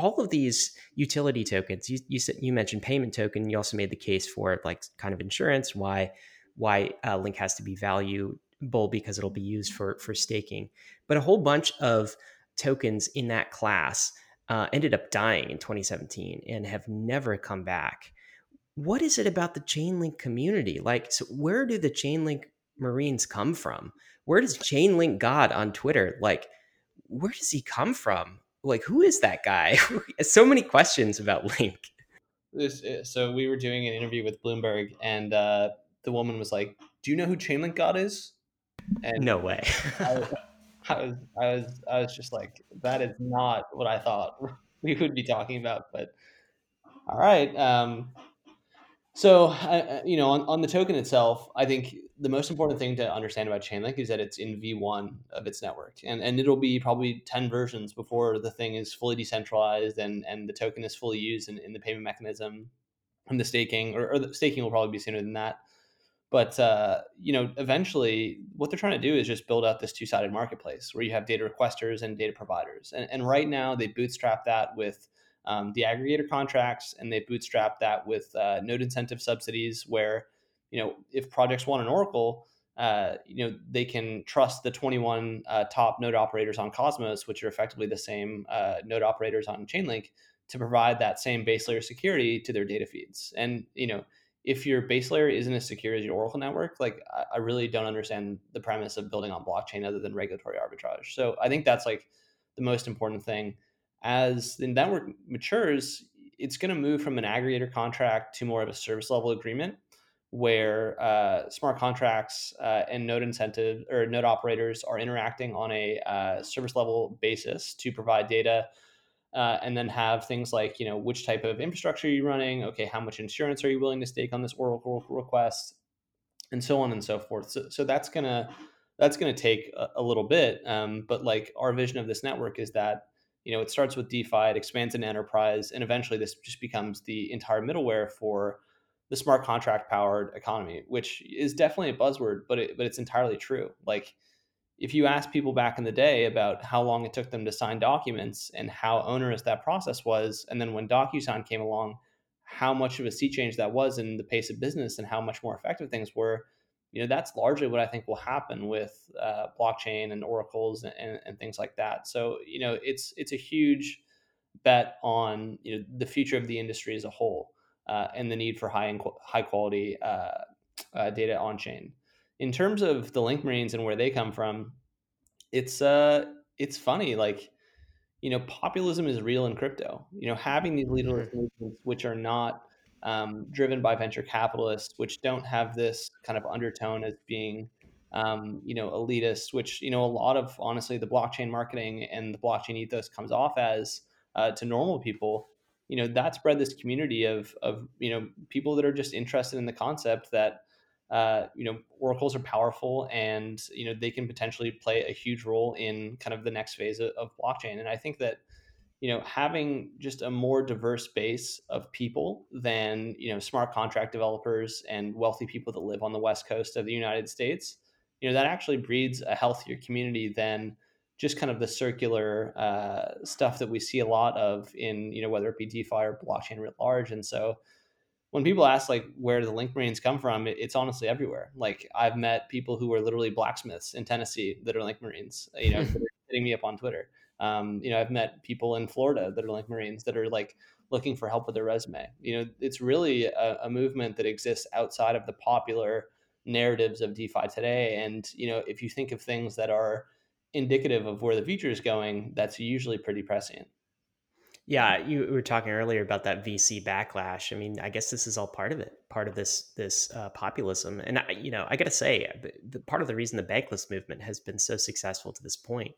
all of these utility tokens, you, you said, you mentioned payment token. You also made the case for like kind of insurance, why, why uh, Link has to be valuable because it'll be used for, for staking. But a whole bunch of tokens in that class uh, ended up dying in twenty seventeen and have never come back. what is it about the Chainlink community? Like, so where do the Chainlink Marines come from? Where does Chainlink God on Twitter, like, where does he come from? Like, who is that guy? So many questions about Link. This, so we were doing an interview with Bloomberg, and uh, the woman was like, "Do you know who Chainlink God is?" And no way. I, I was, I was, I was just like, that is not what I thought we would be talking about. But all right. Um, so I, you know, on, on the token itself, I think the most important thing to understand about Chainlink is that it's in V one of its network, and and it'll be probably ten versions before the thing is fully decentralized and and the token is fully used in, in the payment mechanism and the staking, or, or the staking will probably be sooner than that. But, uh, you know, eventually what they're trying to do is just build out this two-sided marketplace where you have data requesters and data providers. And, and right now they bootstrap that with um, the aggregator contracts, and they bootstrap that with uh, node incentive subsidies where, you know, if projects want an Oracle, uh, you know, they can trust the twenty-one uh, top node operators on Cosmos, which are effectively the same uh, node operators on Chainlink, to provide that same base layer security to their data feeds. And, you know, if your base layer isn't as secure as your Oracle network, like I really don't understand the premise of building on blockchain other than regulatory arbitrage. So I think that's like the most important thing. As the network matures, it's going to move from an aggregator contract to more of a service level agreement where uh, smart contracts uh, and node incentive or node operators are interacting on a uh, service level basis to provide data. Uh, and then have things like, you know, which type of infrastructure are you running? Okay, how much insurance are you willing to stake on this Oracle request, and so on and so forth. So, so that's gonna that's gonna take a, a little bit. Um, but like our vision of this network is that, you know, it starts with DeFi, it expands into enterprise, and eventually this just becomes the entire middleware for the smart contract powered economy, which is definitely a buzzword, but it, but it's entirely true. Like, if you ask people back in the day about how long it took them to sign documents and how onerous that process was, and then when DocuSign came along, how much of a sea change that was in the pace of business and how much more effective things were, you know, that's largely what I think will happen with uh, blockchain and oracles and, and, and things like that. So, you know, it's it's a huge bet on, you know, the future of the industry as a whole uh, and the need for high, high quality uh, uh, data on chain. In terms of the Link Marines and where they come from, it's uh, it's funny. Like, you know, populism is real in crypto. You know, having these leaderless movements, which are not um, driven by venture capitalists, which don't have this kind of undertone as being, um, you know, elitist. Which, you know, a lot of, honestly, the blockchain marketing and the blockchain ethos comes off as uh, to normal people. You know, that's bred this community of of you know people that are just interested in the concept that. Uh, you know, oracles are powerful, and you know they can potentially play a huge role in kind of the next phase of, of blockchain. And I think that, you know, having just a more diverse base of people than, you know, smart contract developers and wealthy people that live on the West Coast of the United States, you know, that actually breeds a healthier community than just kind of the circular uh, stuff that we see a lot of in, you know, whether it be DeFi or blockchain writ large. And so, when people ask, like, where do the Link Marines come from, it's honestly everywhere. Like, I've met people who are literally blacksmiths in Tennessee that are Link Marines, you know, that are hitting me up on Twitter. Um, you know, I've met people in Florida that are Link Marines that are, like, looking for help with their resume. You know, it's really a, a movement that exists outside of the popular narratives of DeFi today. And, you know, if you think of things that are indicative of where the future is going, that's usually pretty prescient. Yeah, you were talking earlier about that V C backlash. I mean, I guess this is all part of it, part of this this uh, populism. And, I, you know, I got to say, the, the part of the reason the Bankless movement has been so successful to this point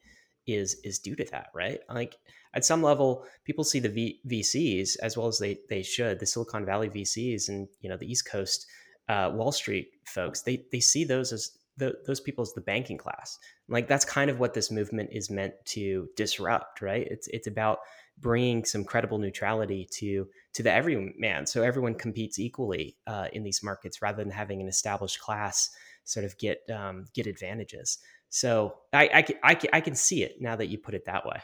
is is due to that, right? Like, at some level, people see the v, VCs as well as they they should, the Silicon Valley V Cs and, you know, the East Coast uh, Wall Street folks, they they see those as the, those people as the banking class. Like, that's kind of what this movement is meant to disrupt, right? It's it's about bringing some credible neutrality to to the everyman, so everyone competes equally uh, in these markets, rather than having an established class sort of get um, get advantages. So I I can, I can I can see it now that you put it that way.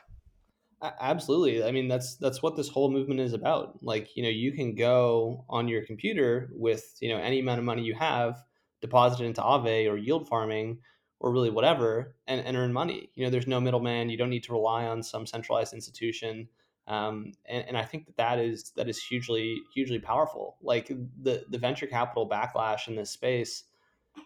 Absolutely, I mean that's that's what this whole movement is about. Like, you know, you can go on your computer with, you know, any amount of money you have, deposit it into Aave or yield farming, or really whatever, and, and earn money. You know, there's no middleman. You don't need to rely on some centralized institution. Um, and, and I think that that is, that is hugely, hugely powerful. Like the, the venture capital backlash in this space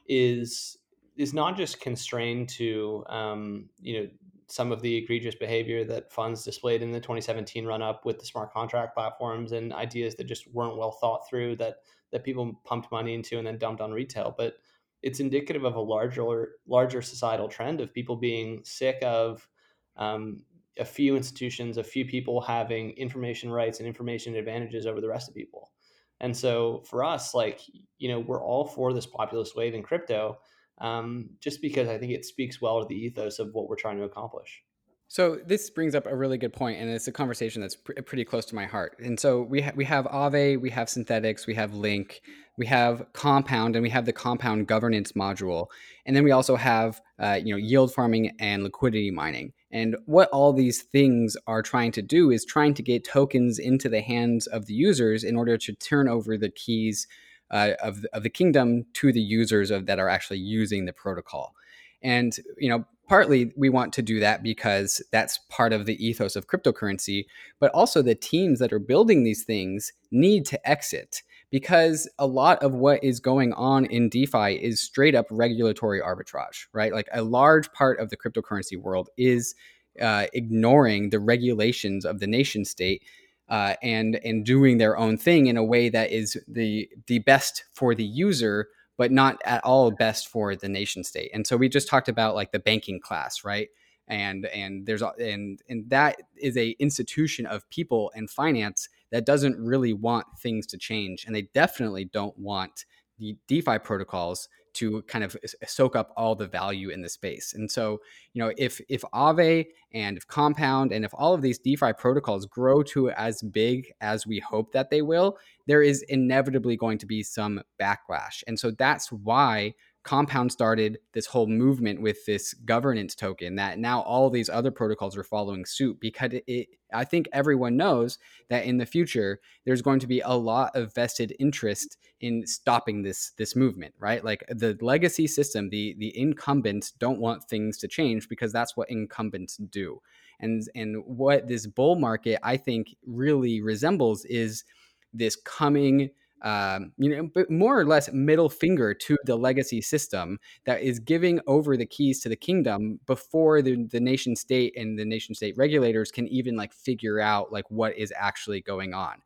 is, is not just constrained to, um, you know, some of the egregious behavior that funds displayed in the twenty seventeen run up with the smart contract platforms and ideas that just weren't well thought through that, that people pumped money into and then dumped on retail. But it's indicative of a larger, larger societal trend of people being sick of, um, a few institutions, a few people having information rights and information advantages over the rest of people. And so for us, like, you know, we're all for this populist wave in crypto, um, just because I think it speaks well to the ethos of what we're trying to accomplish. So this brings up a really good point, and it's a conversation that's pr- pretty close to my heart. And so we ha- we have Aave, we have Synthetix, we have Link, we have Compound, and we have the Compound governance module, and then we also have uh, you know yield farming and liquidity mining. And what all these things are trying to do is trying to get tokens into the hands of the users in order to turn over the keys uh, of of the kingdom to the users of that are actually using the protocol. And you know. Partly, we want to do that because that's part of the ethos of cryptocurrency, but also the teams that are building these things need to exit because a lot of what is going on in DeFi is straight up regulatory arbitrage, right? Like a large part of the cryptocurrency world is uh, ignoring the regulations of the nation state uh, and, and doing their own thing in a way that is the, the best for the user, but not at all best for the nation state. And so we just talked about like the banking class, right? And and there's and and that is a institution of people and finance that doesn't really want things to change, and they definitely don't want the DeFi protocols to kind of soak up all the value in the space. And so, you know, if if Aave and if Compound and if all of these DeFi protocols grow to as big as we hope that they will, there is inevitably going to be some backlash. And so that's why Compound started this whole movement with this governance token that now all these other protocols are following suit, because it, it, I think everyone knows that in the future, there's going to be a lot of vested interest in stopping this, this movement, right? Like the legacy system, the, the incumbents don't want things to change because that's what incumbents do. And, and what this bull market, I think, really resembles is this coming Um, you know, but more or less middle finger to the legacy system that is giving over the keys to the kingdom before the, the nation state and the nation state regulators can even like figure out like what is actually going on.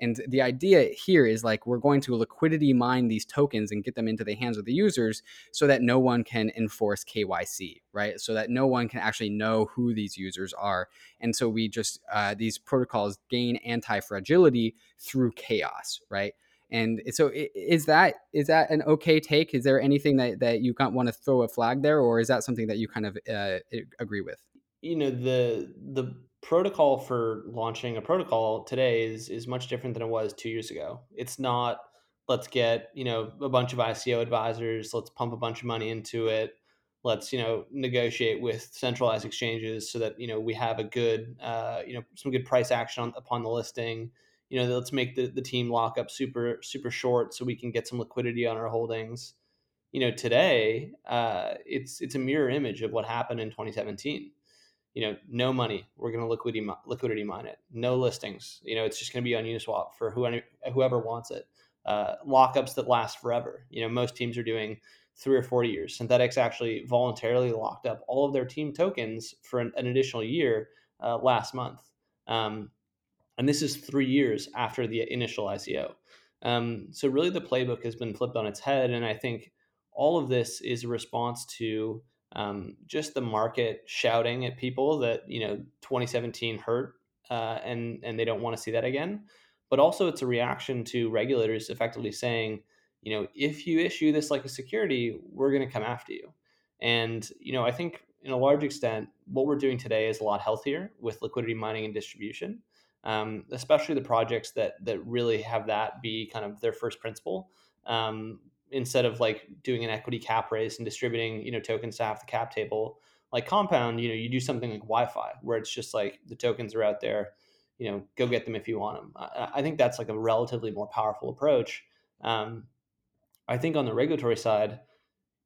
And the idea here is like, we're going to liquidity mine these tokens and get them into the hands of the users so that no one can enforce K Y C, right? So that no one can actually know who these users are. And so we just, uh, these protocols gain anti-fragility through chaos, right? And so is that is that an okay take? Is there anything that, that you want to throw a flag there, or is that something that you kind of uh, agree with? You know, the the protocol for launching a protocol today is is much different than it was two years ago. It's not, let's get, you know, a bunch of I C O advisors, let's pump a bunch of money into it. Let's, you know, negotiate with centralized exchanges so that, you know, we have a good, uh, you know, some good price action on, upon the listing. You know, let's make the, the team lockup super, super short so we can get some liquidity on our holdings. You know, today, uh, it's it's a mirror image of what happened in twenty seventeen. You know, no money. We're going to liquidity liquidity mine it. No listings. You know, it's just going to be on Uniswap for who, whoever wants it. Uh, lockups that last forever. You know, most teams are doing three or four years. Synthetix actually voluntarily locked up all of their team tokens for an, an additional year uh, last month. Um And this is three years after the initial I C O. Um, so really the playbook has been flipped on its head. And I think all of this is a response to um, just the market shouting at people that, you know, twenty seventeen hurt uh, and, and they don't want to see that again. But also it's a reaction to regulators effectively saying, you know, if you issue this like a security, we're going to come after you. And, you know, I think in a large extent, what we're doing today is a lot healthier with liquidity mining and distribution. Um, especially the projects that that really have that be kind of their first principle, um, instead of like doing an equity cap raise and distributing, you know, tokens to half the cap table. Like Compound, you know, you do something like Y F I where it's just like the tokens are out there, you know, go get them if you want them. I, I think that's like a relatively more powerful approach. Um, I think on the regulatory side,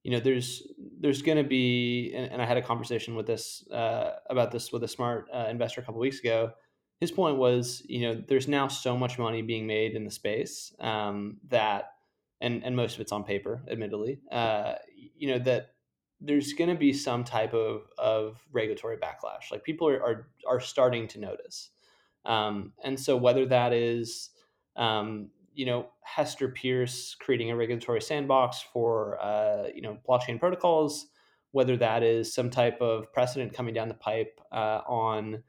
you know, there's there's going to be, and, and I had a conversation with this uh, about this with a smart uh, investor a couple of weeks ago. his point was, you know, there's now so much money being made in the space um, that, and and most of it's on paper, admittedly, uh, you know, that there's going to be some type of, of regulatory backlash. Like people are are, are starting to notice. Um, and so whether that is, um, you know, Hester Pierce creating a regulatory sandbox for, uh, you know, blockchain protocols, whether that is some type of precedent coming down the pipe uh, on,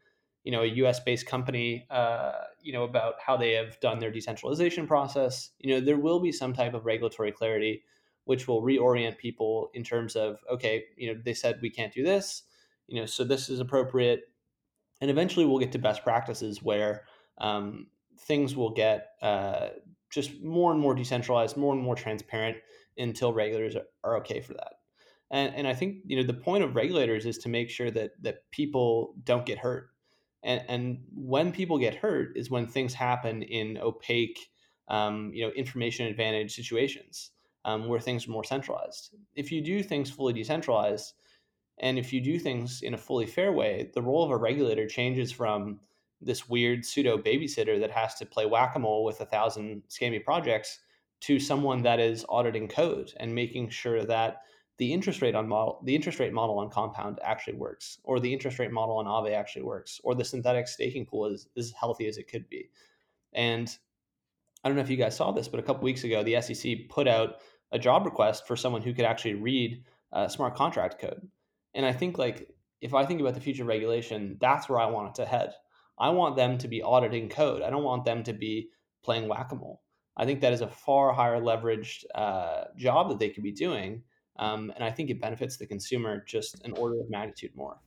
you know, a U S-based company, uh, you know, about how they have done their decentralization process, you know, there will be some type of regulatory clarity, which will reorient people in terms of, okay, you know, they said we can't do this, you know, so this is appropriate. And eventually we'll get to best practices where um, things will get uh, just more and more decentralized, more and more transparent until regulators are, are okay for that. And, and I think, you know, the point of regulators is to make sure that that people don't get hurt. And, and when people get hurt is when things happen in opaque, um, you know, information advantage situations um, where things are more centralized. If you do things fully decentralized, and if you do things in a fully fair way, the role of a regulator changes from this weird pseudo babysitter that has to play whack-a-mole with a thousand scammy projects to someone that is auditing code and making sure that the interest rate on model, the interest rate model on Compound actually works, or the interest rate model on Aave actually works, or the Synthetix staking pool is as healthy as it could be. And I don't know if you guys saw this, but a couple weeks ago, the S E C put out a job request for someone who could actually read uh, smart contract code. And I think, like, if I think about the future of regulation, that's where I want it to head. I want them to be auditing code. I don't want them to be playing whack-a-mole. I think that is a far higher leveraged uh, job that they could be doing. Um, and I think it benefits the consumer just an order of magnitude more.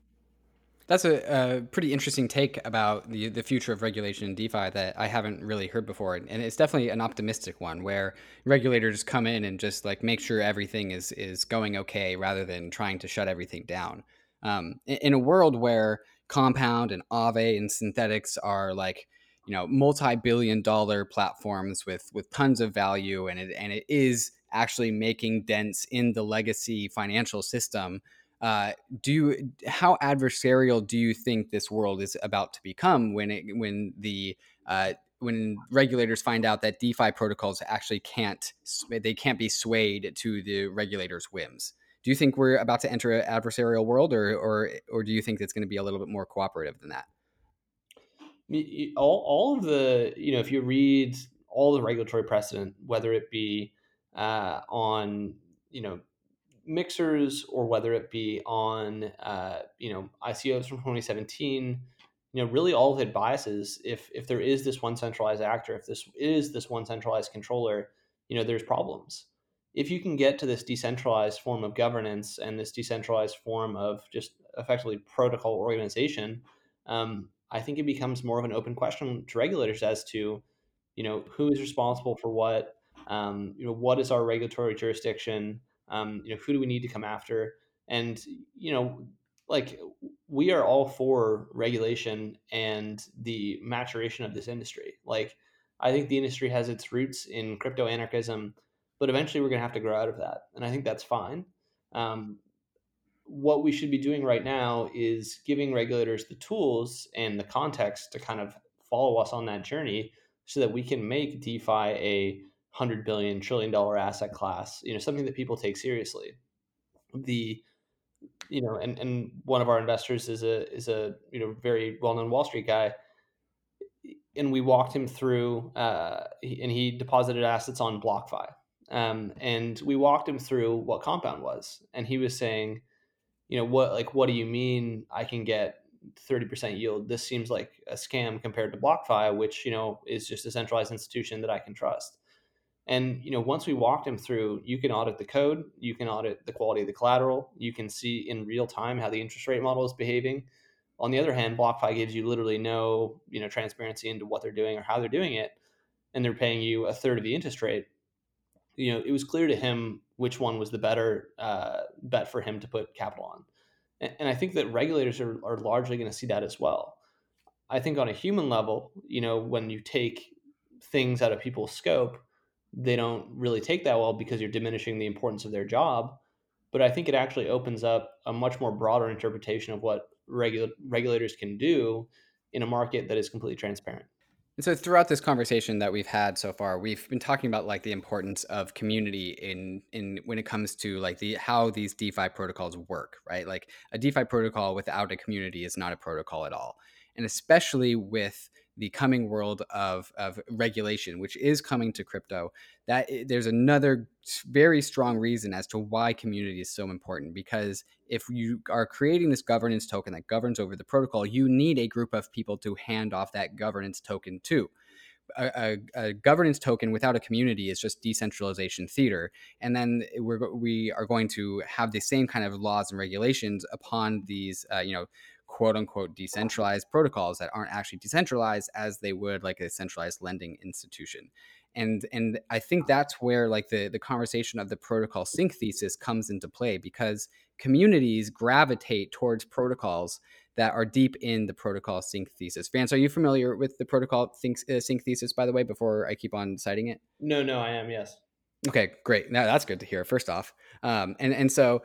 That's a, a pretty interesting take about the, the future of regulation in DeFi that I haven't really heard before. And it's definitely an optimistic one where regulators come in and just like make sure everything is is going okay rather than trying to shut everything down. Um, in, in a world where Compound and Aave and Synthetix are like, you know, multi-billion dollar platforms with with tons of value, and it and it is actually making dents in the legacy financial system. Uh, do you, how adversarial do you think this world is about to become when it when the uh, when regulators find out that DeFi protocols actually can't they can't be swayed to the regulators' whims? Do you think we're about to enter an adversarial world, or or or do you think it's going to be a little bit more cooperative than that? All all of the you know if you read all the regulatory precedent, whether it be uh, on you know. mixers, or whether it be on, uh, you know, I C Os from twenty seventeen, you know, really all of it biases. If if there is this one centralized actor, if this is this one centralized controller, you know, there's problems. If you can get to this decentralized form of governance and this decentralized form of just effectively protocol organization, um, I think it becomes more of an open question to regulators as to, you know, who is responsible for what, um, you know, what is our regulatory jurisdiction. Um, you know, who do we need to come after? And, you know, like we are all for regulation and the maturation of this industry. Like, I think the industry has its roots in crypto anarchism, but eventually we're going to have to grow out of that. And I think that's fine. Um, what we should be doing right now is giving regulators the tools and the context to kind of follow us on that journey so that we can make DeFi a hundred billion trillion dollar asset class, you know, something that people take seriously. The, you know, and, and one of our investors is a, is a, you know, very well-known Wall Street guy. And we walked him through, uh, and he deposited assets on BlockFi. Um, and we walked him through what Compound was. And he was saying, you know, what, like, what do you mean I can get thirty percent yield? This seems like a scam compared to BlockFi, which, you know, is just a centralized institution that I can trust. And, you know, once we walked him through, you can audit the code, you can audit the quality of the collateral, you can see in real time how the interest rate model is behaving. On the other hand, BlockFi gives you literally no, you know, transparency into what they're doing or how they're doing it. And they're paying you a third of the interest rate. You know, it was clear to him which one was the better uh, bet for him to put capital on. And, and I think that regulators are, are largely going to see that as well. I think on a human level, you know, when you take things out of people's scope, they don't really take that well because you're diminishing the importance of their job. But I think it actually opens up a much more broader interpretation of what regu- regulators can do in a market that is completely transparent. And so throughout this conversation that we've had so far, we've been talking about like the importance of community in in when it comes to like the how these DeFi protocols work, right? Like a DeFi protocol without a community is not a protocol at all. And especially with the coming world of of regulation, which is coming to crypto, that there's another very strong reason as to why community is so important. Because if you are creating this governance token that governs over the protocol, you need a group of people to hand off that governance token to. A, a, a governance token without a community is just decentralization theater. And then we're, we are going to have the same kind of laws and regulations upon these, uh, you know, quote unquote, decentralized protocols that aren't actually decentralized as they would like a centralized lending institution. And and I think that's where like the, the conversation of the protocol sync thesis comes into play, because communities gravitate towards protocols that are deep in the protocol sync thesis. Vance, are you familiar with the protocol think, uh, sync thesis, by the way, before I keep on citing it? No, no, I am. Yes. Okay, great. Now that's good to hear, first off. Um, and, and so,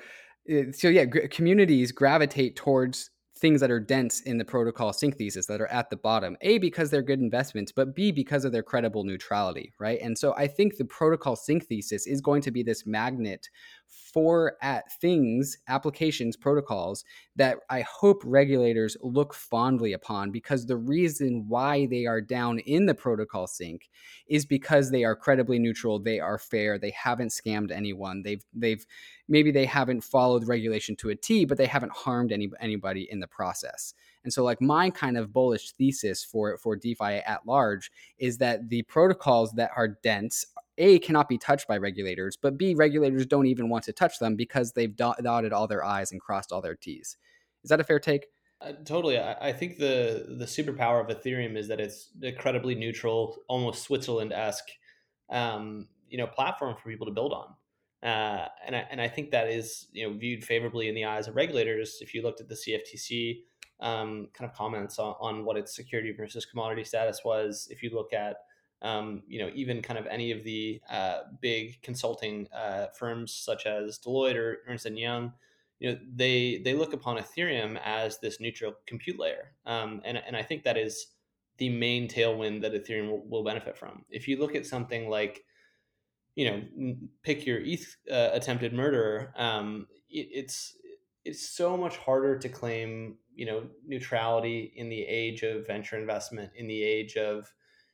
so yeah, g- communities gravitate towards things that are dense in the protocol sync thesis that are at the bottom, A, because they're good investments, but B, because of their credible neutrality, right? And so I think the protocol sync thesis is going to be this magnet for at things, applications, protocols that I hope regulators look fondly upon, because the reason why they are down in the protocol sync is because they are credibly neutral, they are fair, they haven't scammed anyone, they've they've maybe they haven't followed regulation to a T, but they haven't harmed any anybody in the process. And so like my kind of bullish thesis for for DeFi at large is that the protocols that are dense, A, cannot be touched by regulators, but B, regulators don't even want to touch them because they've dot- dotted all their I's and crossed all their T's. Is that a fair take? Uh, totally. I, I think the the superpower of Ethereum is that it's an incredibly neutral, almost Switzerland-esque, um, you know, platform for people to build on. Uh, and I and I think that is, you know, viewed favorably in the eyes of regulators. If you looked at the C F T C um, kind of comments on, on what its security versus commodity status was, if you look at Um, you know, even kind of any of the uh, big consulting uh, firms such as Deloitte or Ernst and Young, you know, they they look upon Ethereum as this neutral compute layer, um, and and I think that is the main tailwind that Ethereum will, will benefit from. If you look at something like, you know, pick your E T H uh, attempted murderer, um, it, it's it's so much harder to claim, you know, neutrality in the age of venture investment, in the age of,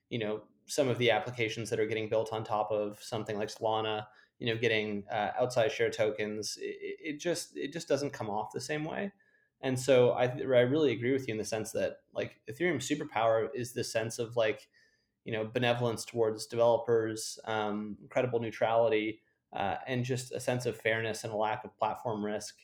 you know, some of the applications that are getting built on top of something like Solana, you know, getting uh, outside share tokens. It, it just it just doesn't come off the same way. And so I I really agree with you in the sense that like Ethereum's superpower is the sense of like, you know, benevolence towards developers, um, credible neutrality, uh, and just a sense of fairness and a lack of platform risk.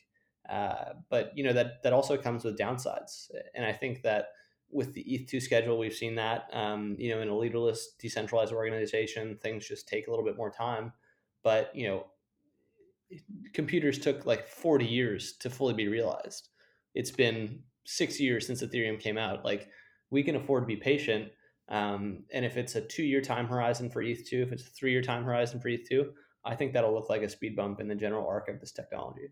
Uh, but you know that that also comes with downsides, and I think that with the E T H two schedule, we've seen that, um, you know, in a leaderless, decentralized organization, things just take a little bit more time. But, you know, computers took like forty years to fully be realized. It's been six years since Ethereum came out. Like, we can afford to be patient. Um, and if it's a two-year time horizon for E T H two, if it's a three-year time horizon for E T H two, I think that'll look like a speed bump in the general arc of this technology.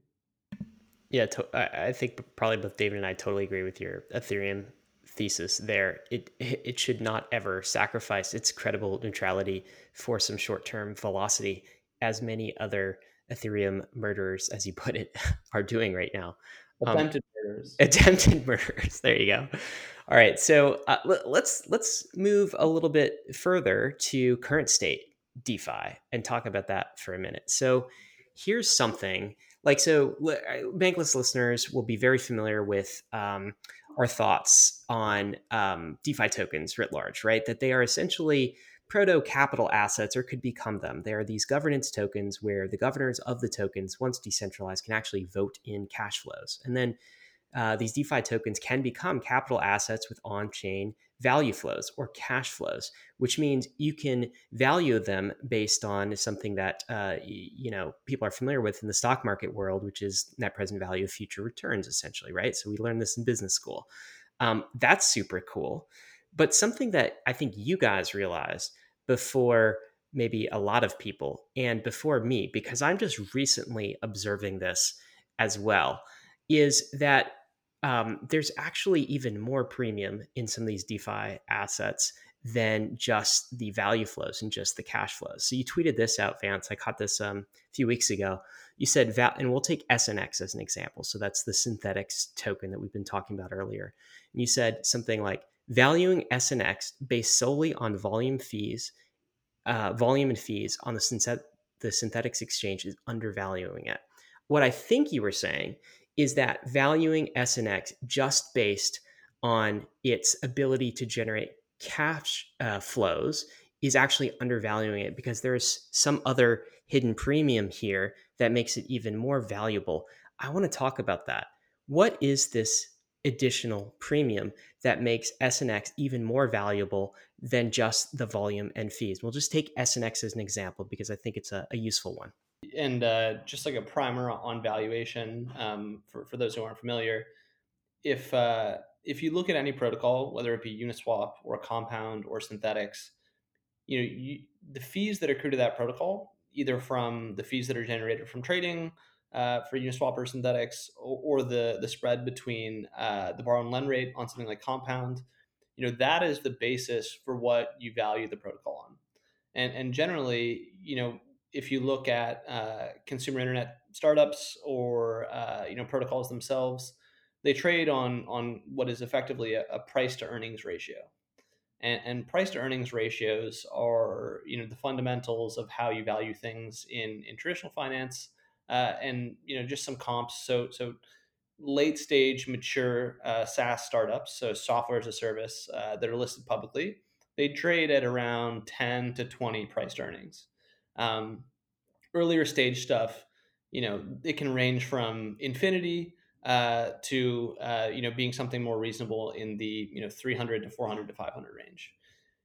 Yeah, to- I think probably both David and I totally agree with your Ethereum thesis there. It it should not ever sacrifice its credible neutrality for some short-term velocity, as many other Ethereum murderers, as you put it, are doing right now. Attempted um, murderers. Attempted murderers. There you go. All right. So uh, l- let's let's move a little bit further to current state DeFi and talk about that for a minute. So here's something like so. Bankless listeners will be very familiar with Um, our thoughts on um, DeFi tokens writ large, right? That they are essentially proto-capital assets, or could become them. They are these governance tokens where the governors of the tokens, once decentralized, can actually vote in cash flows. And then uh, these DeFi tokens can become capital assets with on-chain value flows or cash flows, which means you can value them based on something that uh, you know people are familiar with in the stock market world, which is net present value of future returns, essentially, right? So we learned this in business school. Um, that's super cool. But something that I think you guys realized before maybe a lot of people and before me, because I'm just recently observing this as well, is that um, there's actually even more premium in some of these DeFi assets than just the value flows and just the cash flows. So you tweeted this out, Vance. I caught this um, a few weeks ago. You said, val- and we'll take S N X as an example. So that's the Synthetix token that we've been talking about earlier. And you said something like, valuing S N X based solely on volume fees, uh, volume and fees on the, synthet- the Synthetix exchange is undervaluing it. What I think you were saying is that valuing S N X just based on its ability to generate cash uh, flows is actually undervaluing it because there is some other hidden premium here that makes it even more valuable. I want to talk about that. What is this additional premium that makes S N X even more valuable than just the volume and fees? We'll just take S N X as an example because I think it's a, a useful one. And uh, just like a primer on valuation, um, for, for those who aren't familiar, if uh, if you look at any protocol, whether it be Uniswap or Compound or Synthetix, you know you, the fees that accrue to that protocol, either from the fees that are generated from trading uh, for Uniswap or Synthetix, or, or the the spread between uh, the borrow and lend rate on something like Compound, you know that is the basis for what you value the protocol on, and and generally, you know. If you look at uh, consumer internet startups or uh, you know protocols themselves, they trade on on what is effectively a, a price to earnings ratio, and, and price to earnings ratios are you know the fundamentals of how you value things in in traditional finance, uh, and you know just some comps. So so late stage mature uh, SaaS startups, so software as a service uh, that are listed publicly, they trade at around ten to twenty price to earnings. Um, earlier stage stuff, you know, it can range from infinity uh, to, uh, you know, being something more reasonable in the, you know, three hundred to four hundred to five hundred range.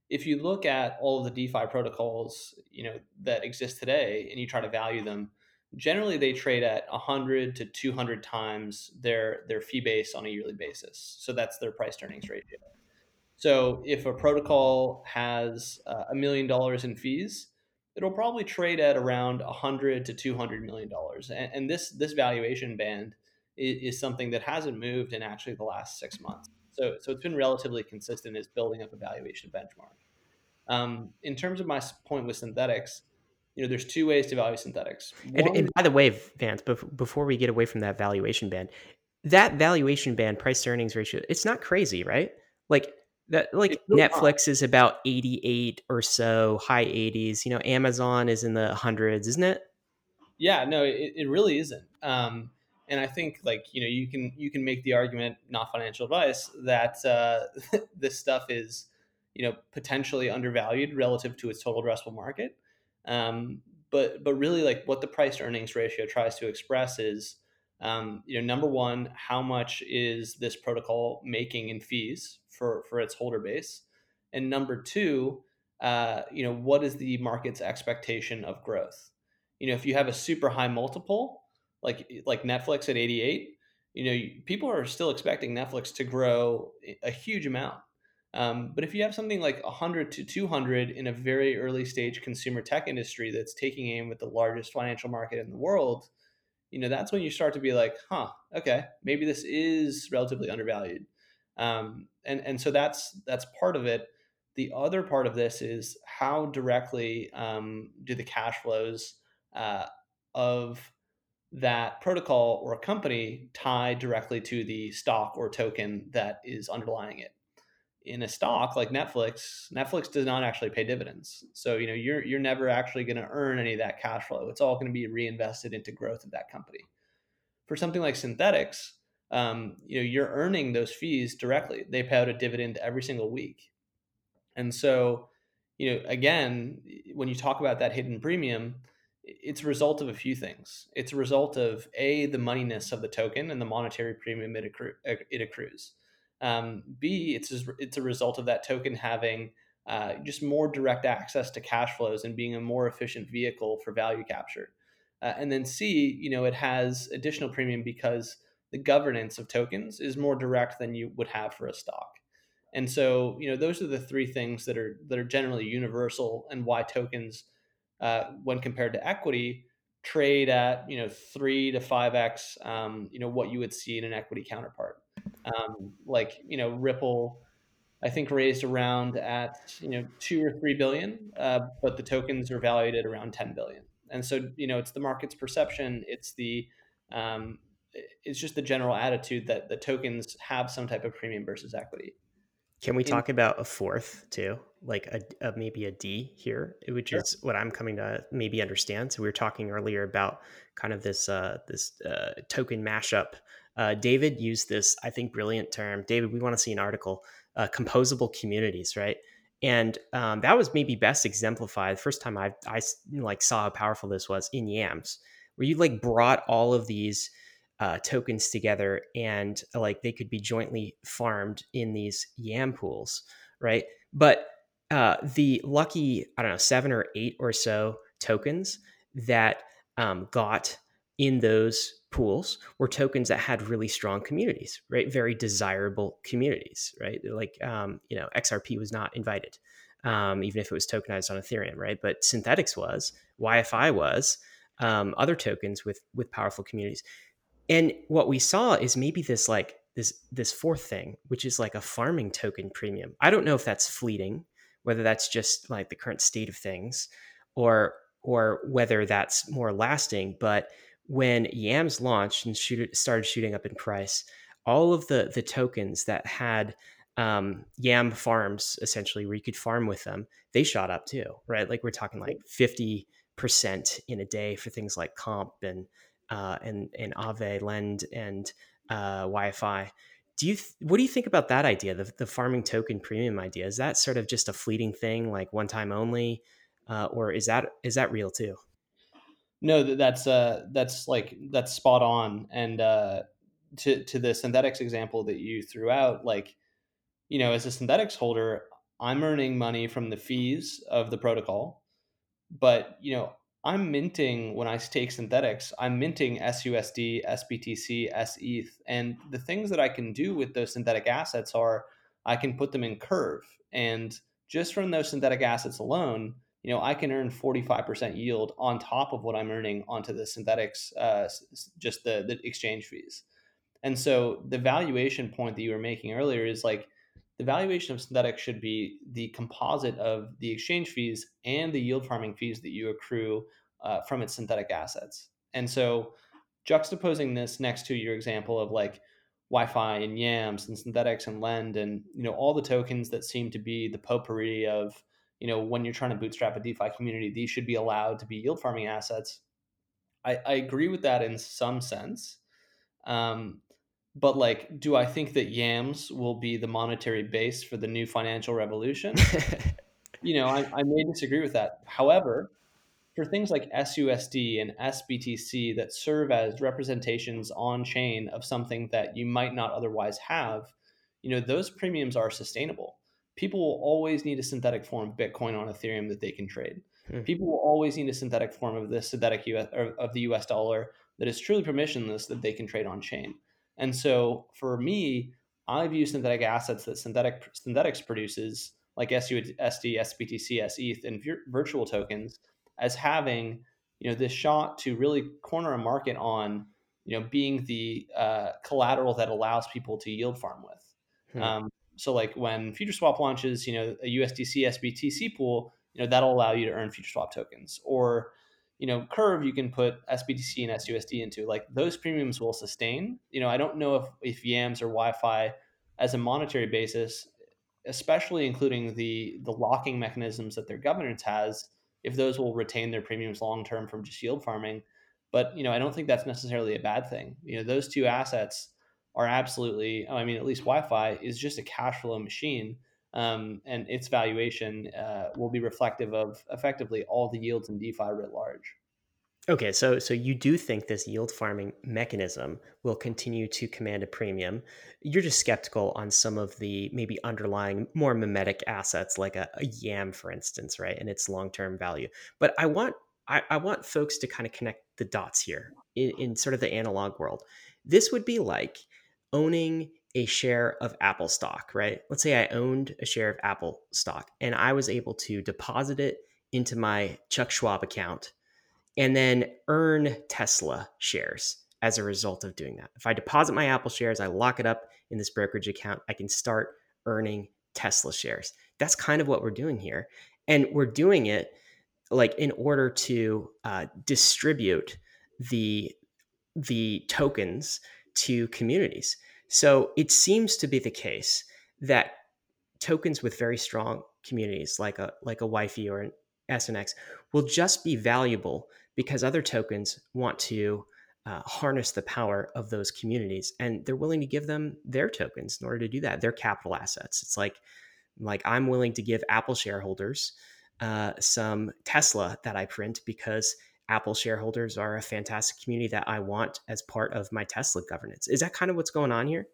If you look at all of the DeFi protocols, you know, that exist today and you try to value them, generally they trade at one hundred to two hundred times their, their fee base on a yearly basis. So that's their price to earnings ratio. So if a protocol has a uh, million dollars in fees, it'll probably trade at around one hundred to two hundred million dollars. And, and this this valuation band is, is something that hasn't moved in actually the last six months. So so it's been relatively consistent as building up a valuation benchmark. Um, in terms of my point with Synthetix, you know, there's two ways to value Synthetix. One, and, and by the way, Vance, before we get away from that valuation band, that valuation band, price to earnings ratio, it's not crazy, right? Like, That like Netflix is about eighty-eight or so, high eighties. You know, Amazon is in the hundreds, isn't it? Yeah, no, it, it really isn't. Um, and I think like you know, you can you can make the argument, not financial advice, that uh, this stuff is you know potentially undervalued relative to its total addressable market. Um, but but really, like what the price to earnings ratio tries to express is um, you know number one, how much is this protocol making in fees for, for its holder base? And number two, uh, you know, what is the market's expectation of growth? You know, if you have a super high multiple, like, like Netflix at eighty-eight, you know, people are still expecting Netflix to grow a huge amount. Um, but if you have something like one hundred to two hundred in a very early stage consumer tech industry that's taking aim with the largest financial market in the world, you know, that's when you start to be like, huh, okay, maybe this is relatively undervalued. Um, and, and so that's, that's part of it. The other part of this is how directly, um, do the cash flows, uh, of that protocol or company tie directly to the stock or token that is underlying it. In a stock like Netflix, Netflix does not actually pay dividends. So, you know, you're, you're never actually going to earn any of that cash flow. It's all going to be reinvested into growth of that company. For something like Synthetix, Um, you know, you're earning those fees directly. They pay out a dividend every single week. And so, you know, again, when you talk about that hidden premium, it's a result of a few things. It's a result of A, the moneyness of the token and the monetary premium it, accru- it accrues. Um, B, it's a, it's a result of that token having uh, just more direct access to cash flows and being a more efficient vehicle for value capture. Uh, and then C, you know, it has additional premium because the governance of tokens is more direct than you would have for a stock. And so, you know, those are the three things that are that are generally universal and why tokens, uh, when compared to equity, trade at, you know, three to five X, um, you know, what you would see in an equity counterpart. um, like, you know, Ripple, I think raised around at, you know, two or three billion, uh, but the tokens are valued at around ten billion. And so, you know, it's the market's perception. It's the, um, it's just the general attitude that the tokens have some type of premium versus equity. Can we In- talk about a fourth too, like a, a maybe a D here, which sure. is what I'm coming to maybe understand. So we were talking earlier about kind of this, uh, this uh, token mashup. Uh, David used this, I think, brilliant term. David, we want to see an article. Uh, composable communities, right? And um, that was maybe best exemplified the first time I I like saw how powerful this was in YAMS, where you like brought all of these uh, tokens together and like they could be jointly farmed in these YAM pools, right? But uh, the lucky I don't know seven or eight or so tokens that um, got in those pools were tokens that had really strong communities, right? Very desirable communities, right? Like, um, you know, X R P was not invited, um, even if it was tokenized on Ethereum, right? But Synthetix was, Y F I was, um, other tokens with with powerful communities. And what we saw is maybe this like this this fourth thing, which is like a farming token premium. I don't know if that's fleeting, whether that's just like the current state of things, or or whether that's more lasting, but when YAMS launched and shoot, started shooting up in price, all of the the tokens that had um, YAM farms, essentially, where you could farm with them, they shot up too, right? Like we're talking like fifty percent in a day for things like Comp and uh, and and Aave, Lend, and uh, Y F I. Do you th- what do you think about that idea, the, the farming token premium idea? Is that sort of just a fleeting thing, like one time only, uh, or is that is that real too? No, that's uh, that's like that's spot on, and uh, to to the Synthetix example that you threw out, like, you know, as a Synthetix holder, I'm earning money from the fees of the protocol, but you know, I'm minting when I stake Synthetix, I'm minting S U S D, S B T C, S E T H, and the things that I can do with those synthetic assets are I can put them in Curve, and just from those synthetic assets alone, you know, I can earn forty-five percent yield on top of what I'm earning onto the Synthetix, uh, just the, the exchange fees. And so the valuation point that you were making earlier is like the valuation of Synthetix should be the composite of the exchange fees and the yield farming fees that you accrue uh, from its synthetic assets. And so juxtaposing this next to your example of like Y F I and YAMS and Synthetix and Lend and, you know, all the tokens that seem to be the potpourri of, you know, when you're trying to bootstrap a DeFi community, these should be allowed to be yield farming assets. I, I agree with that in some sense. Um, but like, do I think that YAMS will be the monetary base for the new financial revolution? you know, I, I may disagree with that. However, for things like S U S D and S B T C that serve as representations on chain of something that you might not otherwise have, you know, those premiums are sustainable. People will always need a synthetic form of Bitcoin on Ethereum that they can trade. Hmm. People will always need a synthetic form of the synthetic U S, or of the U S dollar that is truly permissionless that they can trade on chain. And so for me, I view synthetic assets that synthetic Synthetix produces, like S U S D, S B T C, S E T H, and virtual tokens, as having, you know, this shot to really corner a market on, you know, being the uh, collateral that allows people to yield farm with. Hmm. Um, So like when FutureSwap launches, you know, a U S D C S B T C pool, you know, that'll allow you to earn FutureSwap tokens, or, you know, Curve, you can put S B T C and S U S D into. Like those premiums will sustain. You know, I don't know if, if YAMS or Y F I as a monetary basis, especially including the the locking mechanisms that their governance has, if those will retain their premiums long-term from just yield farming. But, you know, I don't think that's necessarily a bad thing. You know, those two assets are absolutely, I mean, at least Y F I is just a cash flow machine, um, and its valuation uh, will be reflective of effectively all the yields in DeFi writ large. Okay, so so you do think this yield farming mechanism will continue to command a premium. You're just skeptical on some of the maybe underlying more memetic assets like a, a YAM, for instance, right, and its long-term value. But I want I, I want folks to kind of connect the dots here in, in sort of the analog world. This would be like owning a share of Apple stock, right? Let's say I owned a share of Apple stock and I was able to deposit it into my Chuck Schwab account and then earn Tesla shares as a result of doing that. If I deposit my Apple shares, I lock it up in this brokerage account, I can start earning Tesla shares. That's kind of what we're doing here. And we're doing it like in order to uh, distribute the the tokens to communities. So it seems to be the case that tokens with very strong communities like a like a Y F I or an S N X will just be valuable because other tokens want to uh, harness the power of those communities, and they're willing to give them their tokens in order to do that, their capital assets. It's like like I'm willing to give Apple shareholders uh, some Tesla that I print because Apple shareholders are a fantastic community that I want as part of my Tesla governance. Is that kind of what's going on here?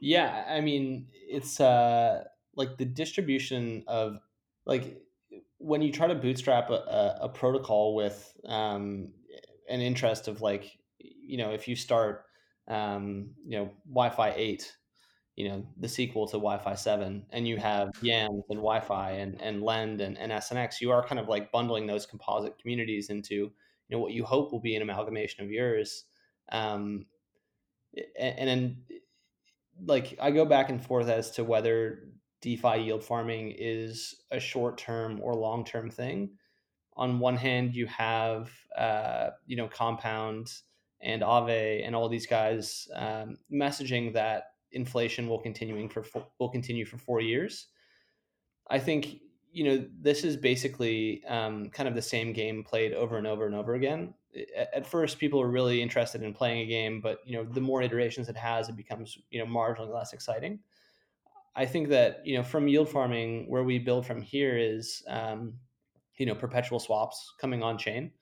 Yeah, I mean, it's uh, like the distribution of like when you try to bootstrap a, a protocol with um, an interest of like, you know, if you start, um, you know, Wi-Fi eight, you know, the sequel to Wi-Fi seven, and you have YAMS and Wi-Fi and, and Lend and, and S N X, you are kind of like bundling those composite communities into, you know, what you hope will be an amalgamation of yours. Um, and then like, I go back and forth as to whether DeFi yield farming is a short-term or long-term thing. On one hand, you have, uh, you know, Compound and Aave and all these guys um, messaging that inflation will continuing for will continue for four years. I think, you know, this is basically um, kind of the same game played over and over and over again. At first, people are really interested in playing a game, but, you know, the more iterations it has, it becomes, you know, marginally less exciting. I think that, you know, from yield farming, where we build from here is, um, you know, perpetual swaps coming on chain.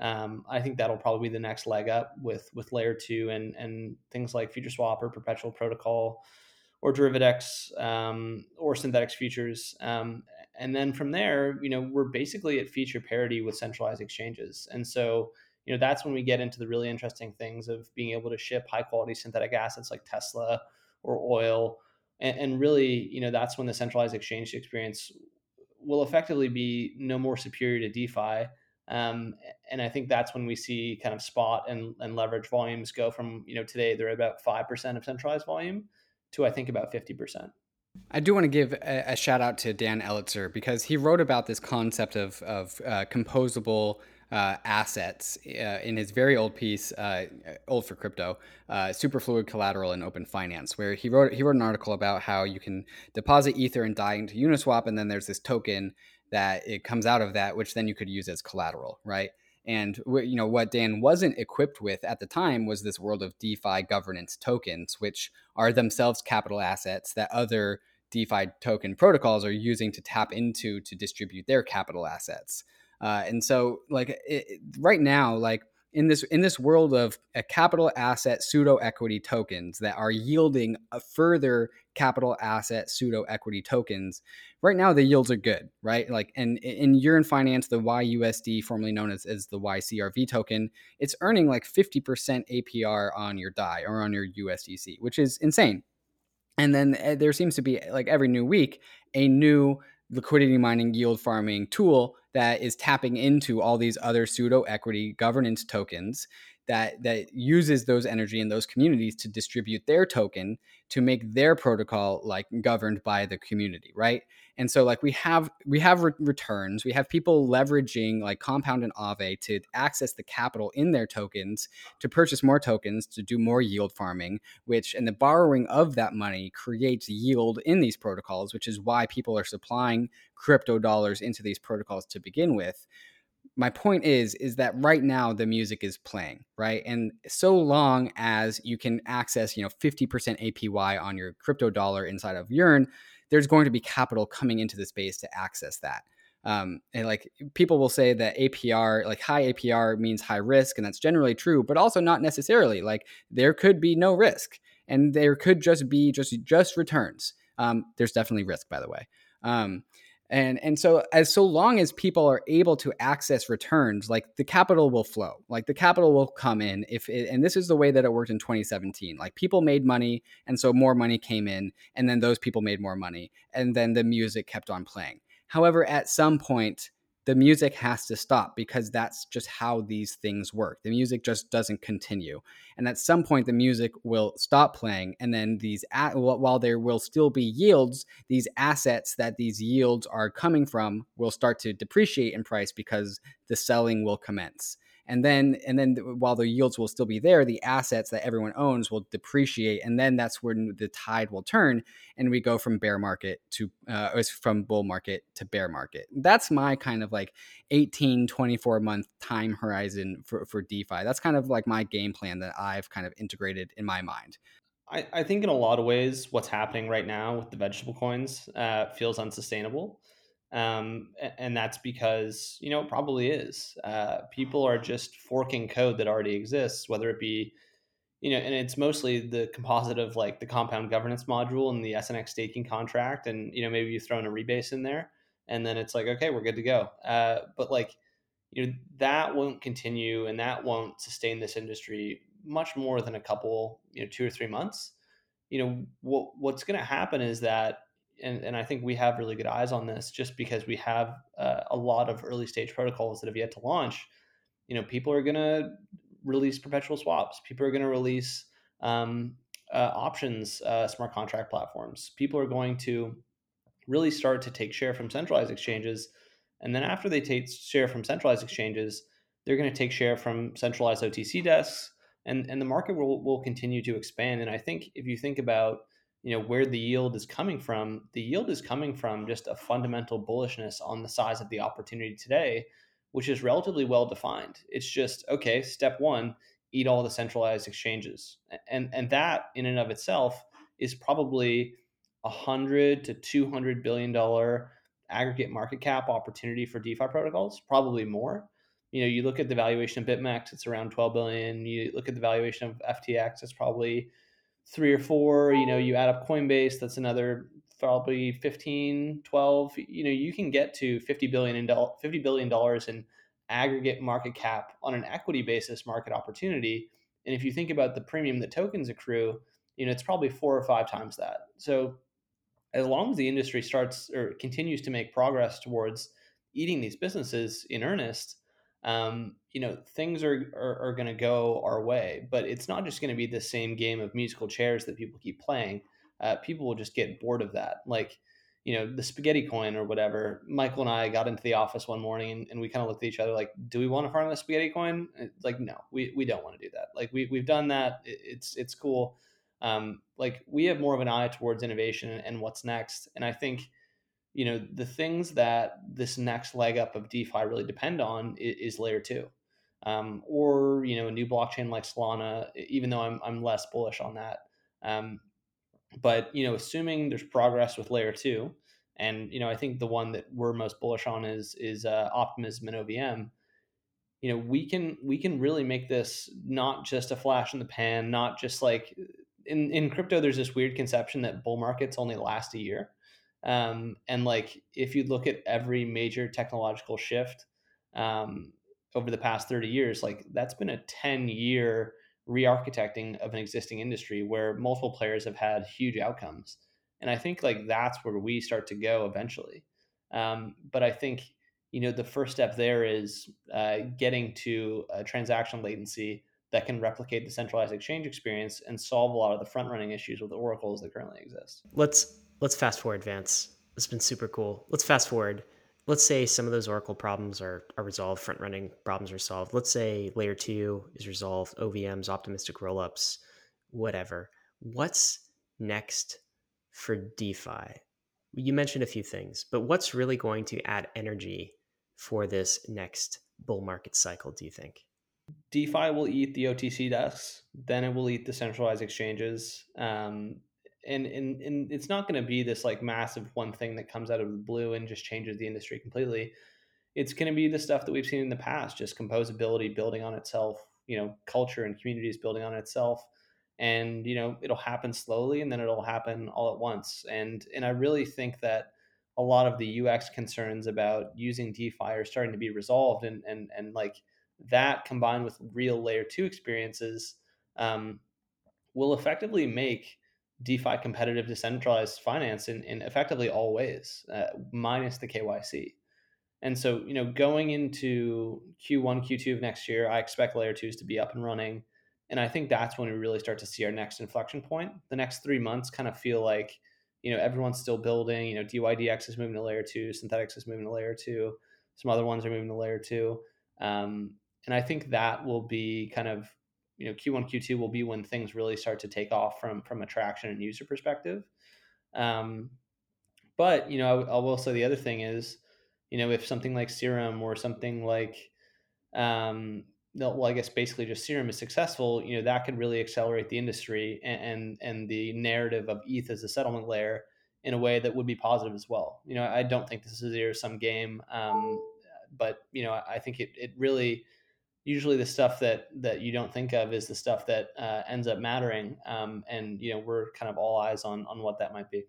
Um, I think that'll probably be the next leg up with with layer two and and things like future swap or perpetual protocol or Derivatics um, or Synthetix futures. Um, and then from there, you know, we're basically at feature parity with centralized exchanges. And so, you know, that's when we get into the really interesting things of being able to ship high quality synthetic assets like Tesla or oil. And, and really, you know, that's when the centralized exchange experience will effectively be no more superior to DeFi. Um, and I think that's when we see kind of spot and, and leverage volumes go from, you know, today they're about five percent of centralized volume to I think about fifty percent. I do want to give a, a shout out to Dan Elitzer because he wrote about this concept of, of uh, composable uh, assets uh, in his very old piece, uh, old for crypto, uh, Superfluid Collateral and Open Finance, where he wrote he wrote an article about how you can deposit Ether and D A I into Uniswap, and then there's this token that it comes out of that, which then you could use as collateral, right? And you know what Dan wasn't equipped with at the time was this world of DeFi governance tokens, which are themselves capital assets that other DeFi token protocols are using to tap into to distribute their capital assets. Uh, and so, like it, it, right now, like in this in this world of a capital asset pseudo equity tokens that are yielding a further capital asset pseudo equity tokens, right now the yields are good, right? Like, and in Yearn Finance, the Y U S D, formerly known as, as the Y C R V token, it's earning like fifty percent A P R on your D A I or on your U S D C, which is insane. And then there seems to be like every new week a new liquidity mining yield farming tool that is tapping into all these other pseudo equity governance tokens that that uses those energy in those communities to distribute their token to make their protocol like governed by the community, right? And so like we have we have re- returns, we have people leveraging like Compound and Aave to access the capital in their tokens to purchase more tokens to do more yield farming, which and the borrowing of that money creates yield in these protocols, which is why people are supplying crypto dollars into these protocols to begin with. My point is, is that right now the music is playing, right? And so long as you can access, you know, fifty percent A P Y on your crypto dollar inside of Yearn, there's going to be capital coming into the space to access that. Um, and like people will say that A P R, like high A P R means high risk, and that's generally true, but also not necessarily. Like there could be no risk, and there could just be just just returns. Um, there's definitely risk, by the way. Um, And and so as so long as people are able to access returns, like the capital will flow, like the capital will come in. If it, and this is the way that it worked in twenty seventeen, like people made money, and so more money came in, and then those people made more money, and then the music kept on playing. However, at some point, the music has to stop because that's just how these things work. The music just doesn't continue. And at some point, the music will stop playing. And then these, while there will still be yields, these assets that these yields are coming from will start to depreciate in price because the selling will commence. And then, and then while the yields will still be there, the assets that everyone owns will depreciate, and then that's when the tide will turn, and we go from bear market to uh, from bull market to bear market. That's my kind of like eighteen, twenty-four month time horizon for for DeFi. That's kind of like my game plan that I've kind of integrated in my mind. I, I think in a lot of ways, what's happening right now with the vegetable coins uh, feels unsustainable. Um, and that's because, you know, it probably is, uh, people are just forking code that already exists, whether it be, you know, and it's mostly the composite of like the Compound governance module and the S N X staking contract. And, you know, maybe you throw in a rebase in there and then it's like, okay, we're good to go. Uh, but like, you know, that won't continue and that won't sustain this industry much more than a couple, you know, two or three months. You know, what, what's going to happen is that, And, and I think we have really good eyes on this just because we have uh, a lot of early stage protocols that have yet to launch. You know, people are going to release perpetual swaps. People are going to release um, uh, options, uh, smart contract platforms. People are going to really start to take share from centralized exchanges. And then after they take share from centralized exchanges, they're going to take share from centralized O T C desks. And, and the market will, will continue to expand. And I think if you think about, you know, where the yield is coming from, the yield is coming from just a fundamental bullishness on the size of the opportunity today, which is relatively well defined. It's just, okay, step one, eat all the centralized exchanges. And and that in and of itself is probably a hundred to two hundred billion dollar aggregate market cap opportunity for DeFi protocols, probably more. You know, you look at the valuation of BitMEX, it's around twelve billion. You look at the valuation of F T X, it's probably three or four, you know, you add up Coinbase, that's another probably fifteen, twelve, you know, you can get to fifty billion dollars in fifty billion dollars in aggregate market cap on an equity basis market opportunity. And if you think about the premium that tokens accrue, you know, it's probably four or five times that. So as long as the industry starts or continues to make progress towards eating these businesses in earnest, um, you know, things are, are, are going to go our way, but it's not just going to be the same game of musical chairs that people keep playing. Uh, people will just get bored of that. Like, you know, the spaghetti coin or whatever. Michael and I got into the office one morning and, and we kind of looked at each other like, do we want to farm the spaghetti coin? It's like, no, we, we don't want to do that. Like we, we've done that. It, it's, it's cool. Um, like we have more of an eye towards innovation and what's next. And I think, you know, the things that this next leg up of DeFi really depend on is, is layer two, um, or, you know, a new blockchain like Solana, even though I'm I'm less bullish on that. Um, but, you know, assuming there's progress with layer two, and, you know, I think the one that we're most bullish on is is uh, Optimism and O V M. You know, we can we can really make this not just a flash in the pan, not just like in, in crypto, there's this weird conception that bull markets only last a year. Um, and like, if you look at every major technological shift, um, over the past thirty years, like that's been a ten year re-architecting of an existing industry where multiple players have had huge outcomes. And I think like, that's where we start to go eventually. Um, but I think, you know, the first step there is, uh, getting to a transaction latency that can replicate the centralized exchange experience and solve a lot of the front running issues with the oracles that currently exist. Let's Let's fast forward, Vance. It's been super cool. Let's fast forward. Let's say some of those Oracle problems are, are resolved, front-running problems are solved. Let's say layer two is resolved, O V Ms, optimistic rollups, whatever. What's next for DeFi? You mentioned a few things, but what's really going to add energy for this next bull market cycle, do you think? DeFi will eat the O T C desks. Then it will eat the centralized exchanges. Um, And, and and it's not going to be this like massive one thing that comes out of the blue and just changes the industry completely. It's going to be the stuff that we've seen in the past, just composability building on itself, you know, culture and communities building on itself. And, you know, it'll happen slowly and then it'll happen all at once. And, and I really think that a lot of the U X concerns about using DeFi are starting to be resolved. And, and, and like that combined with real layer two experiences um, will effectively make DeFi competitive decentralized finance in, in effectively all ways, uh, minus the K Y C. And so, you know, going into Q one, Q two of next year, I expect layer twos to be up and running. And I think that's when we really start to see our next inflection point. The next three months kind of feel like, you know, everyone's still building, you know, D Y D X is moving to layer two, Synthetix is moving to layer two, some other ones are moving to layer two. Um, and I think that will be kind of, you know, Q one, Q two will be when things really start to take off from, from a traction and user perspective. Um, but, you know, I, I will say the other thing is, you know, if something like Serum or something like, um, well, I guess basically just Serum is successful, you know, that could really accelerate the industry and, and and the narrative of E T H as a settlement layer in a way that would be positive as well. You know, I don't think this is a zero-sum game, um, but, you know, I think it it really, usually the stuff that, that you don't think of is the stuff that uh, ends up mattering. Um, and, you know, we're kind of all eyes on on what that might be.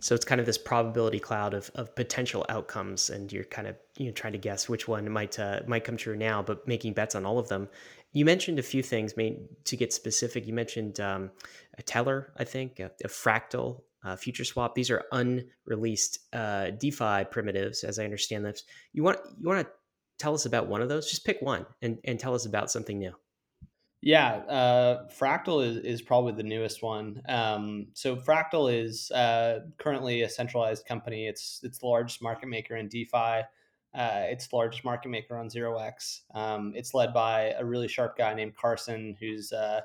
So it's kind of this probability cloud of of potential outcomes, and you're kind of, you know, trying to guess which one might uh, might come true now, but making bets on all of them. You mentioned a few things. Main, to get specific, you mentioned um, a teller, I think, a, a fractal, a future swap. These are unreleased uh, DeFi primitives, as I understand this. You want you want to tell us about one of those? Just pick one and and tell us about something new. Yeah, uh, Fractal is, is probably the newest one. Um, so Fractal is uh, currently a centralized company. It's it's the largest market maker in DeFi. Uh, it's the largest market maker on zero x. Um, it's led by a really sharp guy named Carson, who's uh,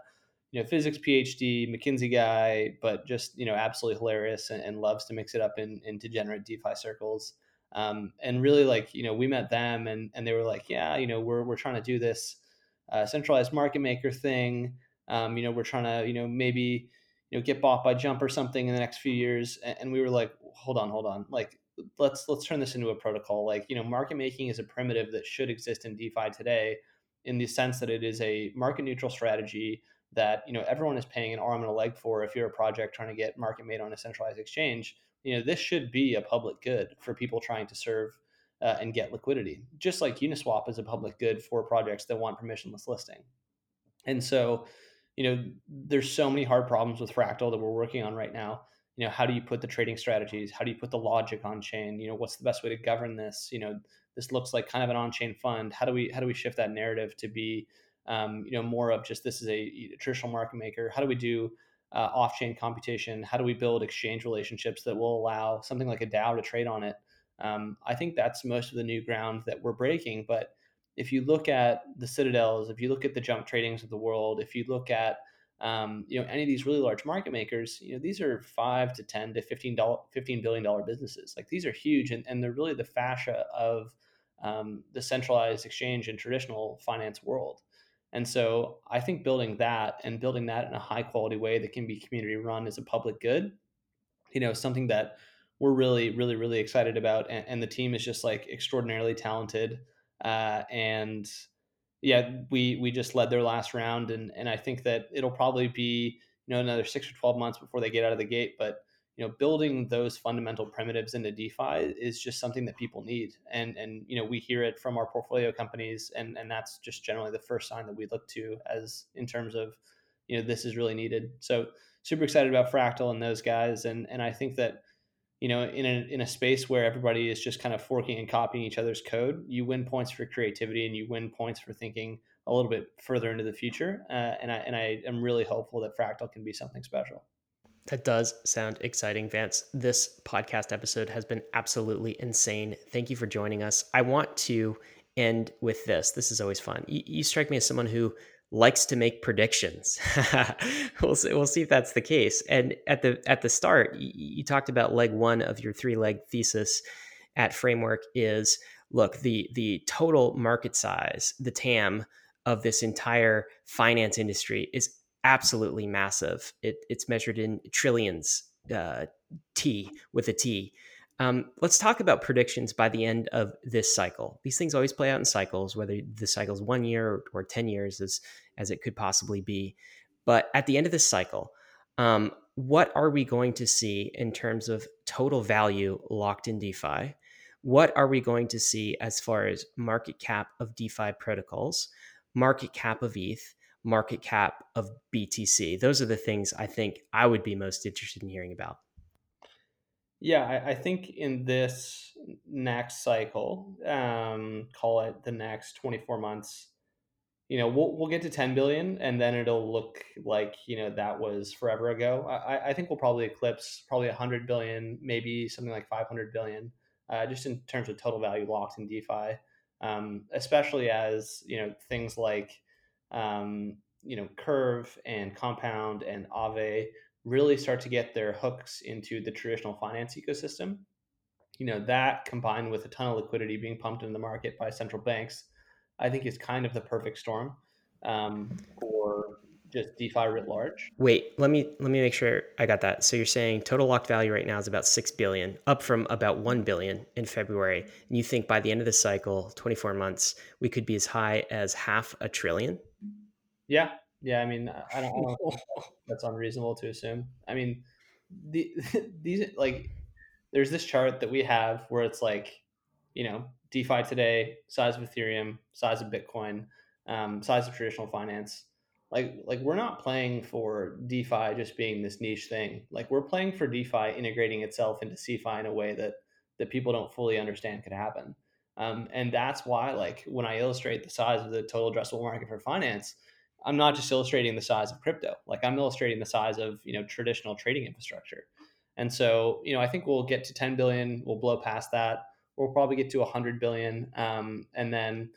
you know, physics PhD, McKinsey guy, but just, you know, absolutely hilarious and, and loves to mix it up in, in degenerate DeFi circles. Um, and really, like, you know, we met them and and they were like, yeah, you know, we're we're trying to do this Uh, centralized market maker thing. Um, you know, we're trying to, you know, maybe, you know, get bought by Jump or something in the next few years. And, and we were like, hold on, hold on. Like, let's, let's turn this into a protocol. Like, you know, market making is a primitive that should exist in DeFi today in the sense that it is a market neutral strategy that, you know, everyone is paying an arm and a leg for. If you're a project trying to get market made on a centralized exchange, you know, this should be a public good for people trying to serve Uh, and get liquidity, just like Uniswap is a public good for projects that want permissionless listing. And so, you know, there's so many hard problems with Fractal that we're working on right now. You know, how do you put the trading strategies? How do you put the logic on chain? You know, what's the best way to govern this? You know, this looks like kind of an on-chain fund. How do we how do we shift that narrative to be, um, you know, more of just this is a traditional market maker? How do we do uh, off-chain computation? How do we build exchange relationships that will allow something like a DAO to trade on it? Um, I think that's most of the new ground that we're breaking. But if you look at the Citadels, if you look at the Jump Tradings of the world, if you look at um, you know, any of these really large market makers, you know, these are five to ten to fifteen dollar, fifteen billion dollar businesses. Like, these are huge, and, and they're really the fascia of um, the centralized exchange and traditional finance world. And so, I think building that and building that in a high quality way that can be community run is a public good. You know, something that we're really, really, really excited about. And, and the team is just like extraordinarily talented. Uh, and yeah, we we just led their last round. And and I think that it'll probably be, you know, another six or twelve months before they get out of the gate. But, you know, building those fundamental primitives into DeFi is just something that people need. And, and you know, we hear it from our portfolio companies. And, and that's just generally the first sign that we look to as in terms of, you know, this is really needed. So super excited about Fractal and those guys. And and I think that, you know, in a in a space where everybody is just kind of forking and copying each other's code, you win points for creativity and you win points for thinking a little bit further into the future. Uh, and I and I am really hopeful that Fractal can be something special. That does sound exciting, Vance. This podcast episode has been absolutely insane. Thank you for joining us. I want to end with this. This is always fun. You, you strike me as someone who likes to make predictions. we'll see, we'll see if that's the case. And at the at the start, you, you talked about leg one of your three-leg thesis at Framework is, look, the the total market size, the T A M of this entire finance industry is absolutely massive. It, it's measured in trillions, uh, T with a T. Um, let's talk about predictions by the end of this cycle. These things always play out in cycles, whether the cycle's one year or, or ten years as, as it could possibly be. But at the end of this cycle, um, what are we going to see in terms of total value locked in DeFi? What are we going to see as far as market cap of DeFi protocols, market cap of E T H, market cap of B T C? Those are the things I think I would be most interested in hearing about. Yeah, I, I think in this next cycle, um, call it the next twenty-four months, you know, we'll we'll get to ten billion, and then it'll look like, you know, that was forever ago. I, I think we'll probably eclipse probably one hundred billion, maybe something like five hundred billion, uh, just in terms of total value locked in DeFi, um, especially as, you know, things like, um, you know, Curve and Compound and Aave really start to get their hooks into the traditional finance ecosystem. You know, that combined with a ton of liquidity being pumped into the market by central banks, I think is kind of the perfect storm um, for just DeFi writ large. Wait, let me let me make sure I got that. So you're saying total locked value right now is about six billion, up from about one billion in February. And you think by the end of the cycle, twenty-four months, we could be as high as half a trillion? Yeah. Yeah. I mean, I don't know if that's unreasonable to assume. I mean, the, these like, there's this chart that we have where it's like, you know, DeFi today, size of Ethereum, size of Bitcoin, um, size of traditional finance. Like, like we're not playing for DeFi just being this niche thing. Like we're playing for DeFi integrating itself into CeFi in a way that, that people don't fully understand could happen. Um, and that's why, like, when I illustrate the size of the total addressable market for finance, I'm not just illustrating the size of crypto. Like I'm illustrating the size of, you know, traditional trading infrastructure. And so, you know, I think we'll get to ten billion, we'll blow past that. We'll probably get to one hundred billion. Um, and then,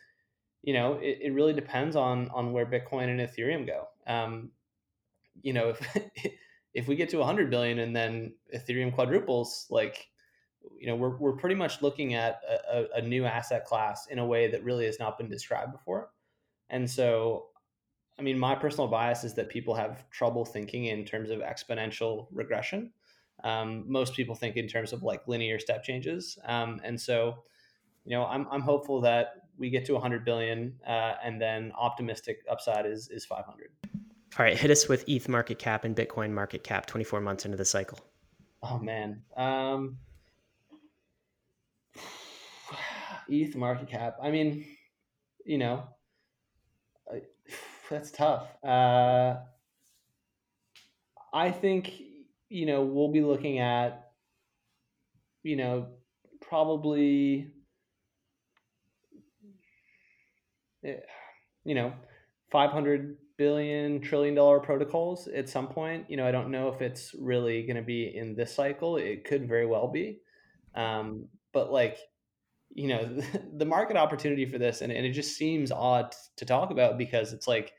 you know, it, it really depends on on where Bitcoin and Ethereum go. Um, you know, if if we get to one hundred billion and then Ethereum quadruples, like, you know, we're we're pretty much looking at a, a new asset class in a way that really has not been described before. And so, I mean, my personal bias is that people have trouble thinking in terms of exponential regression. Um, most people think in terms of like linear step changes. Um, and so, you know, I'm, I'm hopeful that we get to one hundred billion uh, and then optimistic upside is, is five hundred. All right. Hit us with E T H market cap and Bitcoin market cap twenty-four months into the cycle. Oh man. Um, E T H market cap. I mean, you know, I, that's tough. Uh, I think, you know, we'll be looking at, you know, probably, you know, five hundred billion, trillion dollar protocols at some point. You know, I don't know if it's really going to be in this cycle. It could very well be. Um, but like, you know, the market opportunity for this, and, and it just seems odd to talk about because it's like,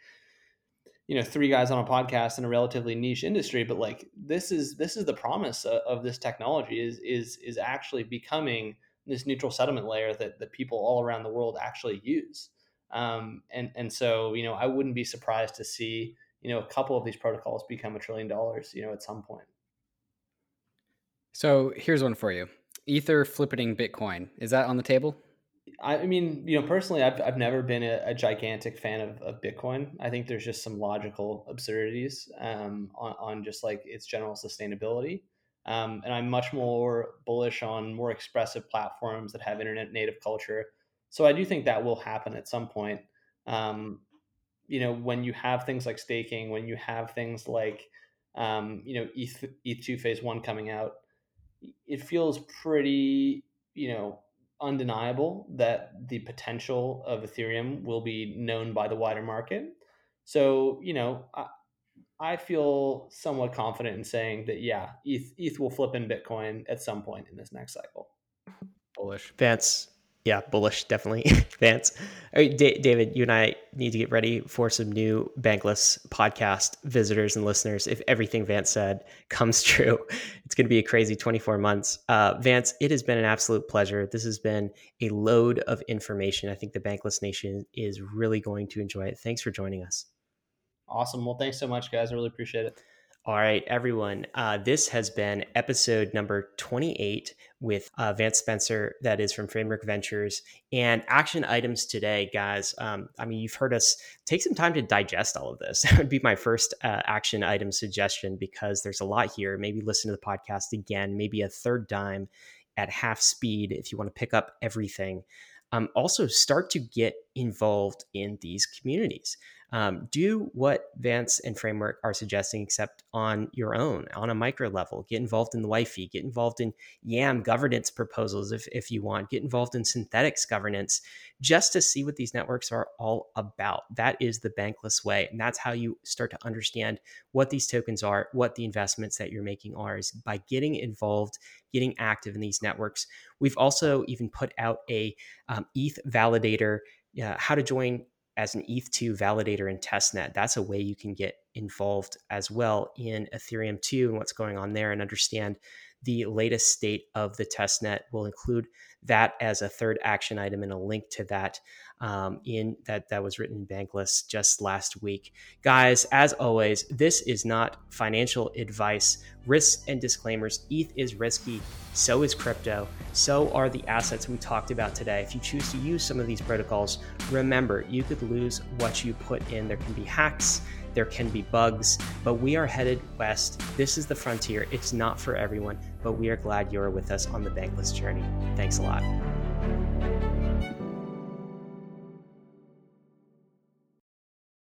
you know, three guys on a podcast in a relatively niche industry, but like this is this is the promise of, of this technology is is is actually becoming this neutral settlement layer that that people all around the world actually use. Um, and and so, you know, I wouldn't be surprised to see, you know, a couple of these protocols become a trillion dollars, you know, at some point. So here's one for you: Ether flippening Bitcoin. Is that on the table? I mean, you know, personally, I've I've never been a, a gigantic fan of, of Bitcoin. I think there's just some logical absurdities um, on, on just like its general sustainability. Um, and I'm much more bullish on more expressive platforms that have internet native culture. So I do think that will happen at some point. Um, you know, when you have things like staking, when you have things like, um, you know, E T H, E T H two phase one coming out, it feels pretty, you know, undeniable that the potential of Ethereum will be known by the wider market. So, you know, I, I feel somewhat confident in saying that, yeah, E T H, E T H will flip in Bitcoin at some point in this next cycle. Bullish. Vance. Yeah, bullish, definitely. Vance. All right, D- David, you and I need to get ready for some new Bankless podcast visitors and listeners. If everything Vance said comes true, it's going to be a crazy twenty-four months. Uh, Vance, it has been an absolute pleasure. This has been a load of information. I think the Bankless Nation is really going to enjoy it. Thanks for joining us. Awesome. Well, thanks so much, guys. I really appreciate it. All right, everyone. Uh, this has been episode number twenty-eight with uh, Vance Spencer, that is from Framework Ventures. And action items today, guys. Um, I mean, you've heard us take some time to digest all of this. That would be my first uh, action item suggestion because there's a lot here. Maybe listen to the podcast again, maybe a third time at half speed if you want to pick up everything. Um, also, start to get involved in these communities. Um, do what Vance and Framework are suggesting, except on your own, on a micro level. Get involved in the Y F I, get involved in YAM governance proposals if, if you want, get involved in Synthetix governance, just to see what these networks are all about. That is the Bankless way. And that's how you start to understand what these tokens are, what the investments that you're making are, is by getting involved, getting active in these networks. We've also even put out a um, E T H validator, uh, how to join as an E T H two validator in testnet. That's a way you can get involved as well in Ethereum two and what's going on there, and understand the latest state of the testnet. We'll include that as a third action item and a link to that um, in that that was written in Bankless just last week. Guys, as always, this is not financial advice. Risks and disclaimers. E T H is risky. So is crypto. So are the assets we talked about today. If you choose to use some of these protocols, remember, you could lose what you put in. There can be hacks. There can be bugs, but we are headed west. This is the frontier. It's not for everyone, but we are glad you're with us on the Bankless journey. Thanks a lot.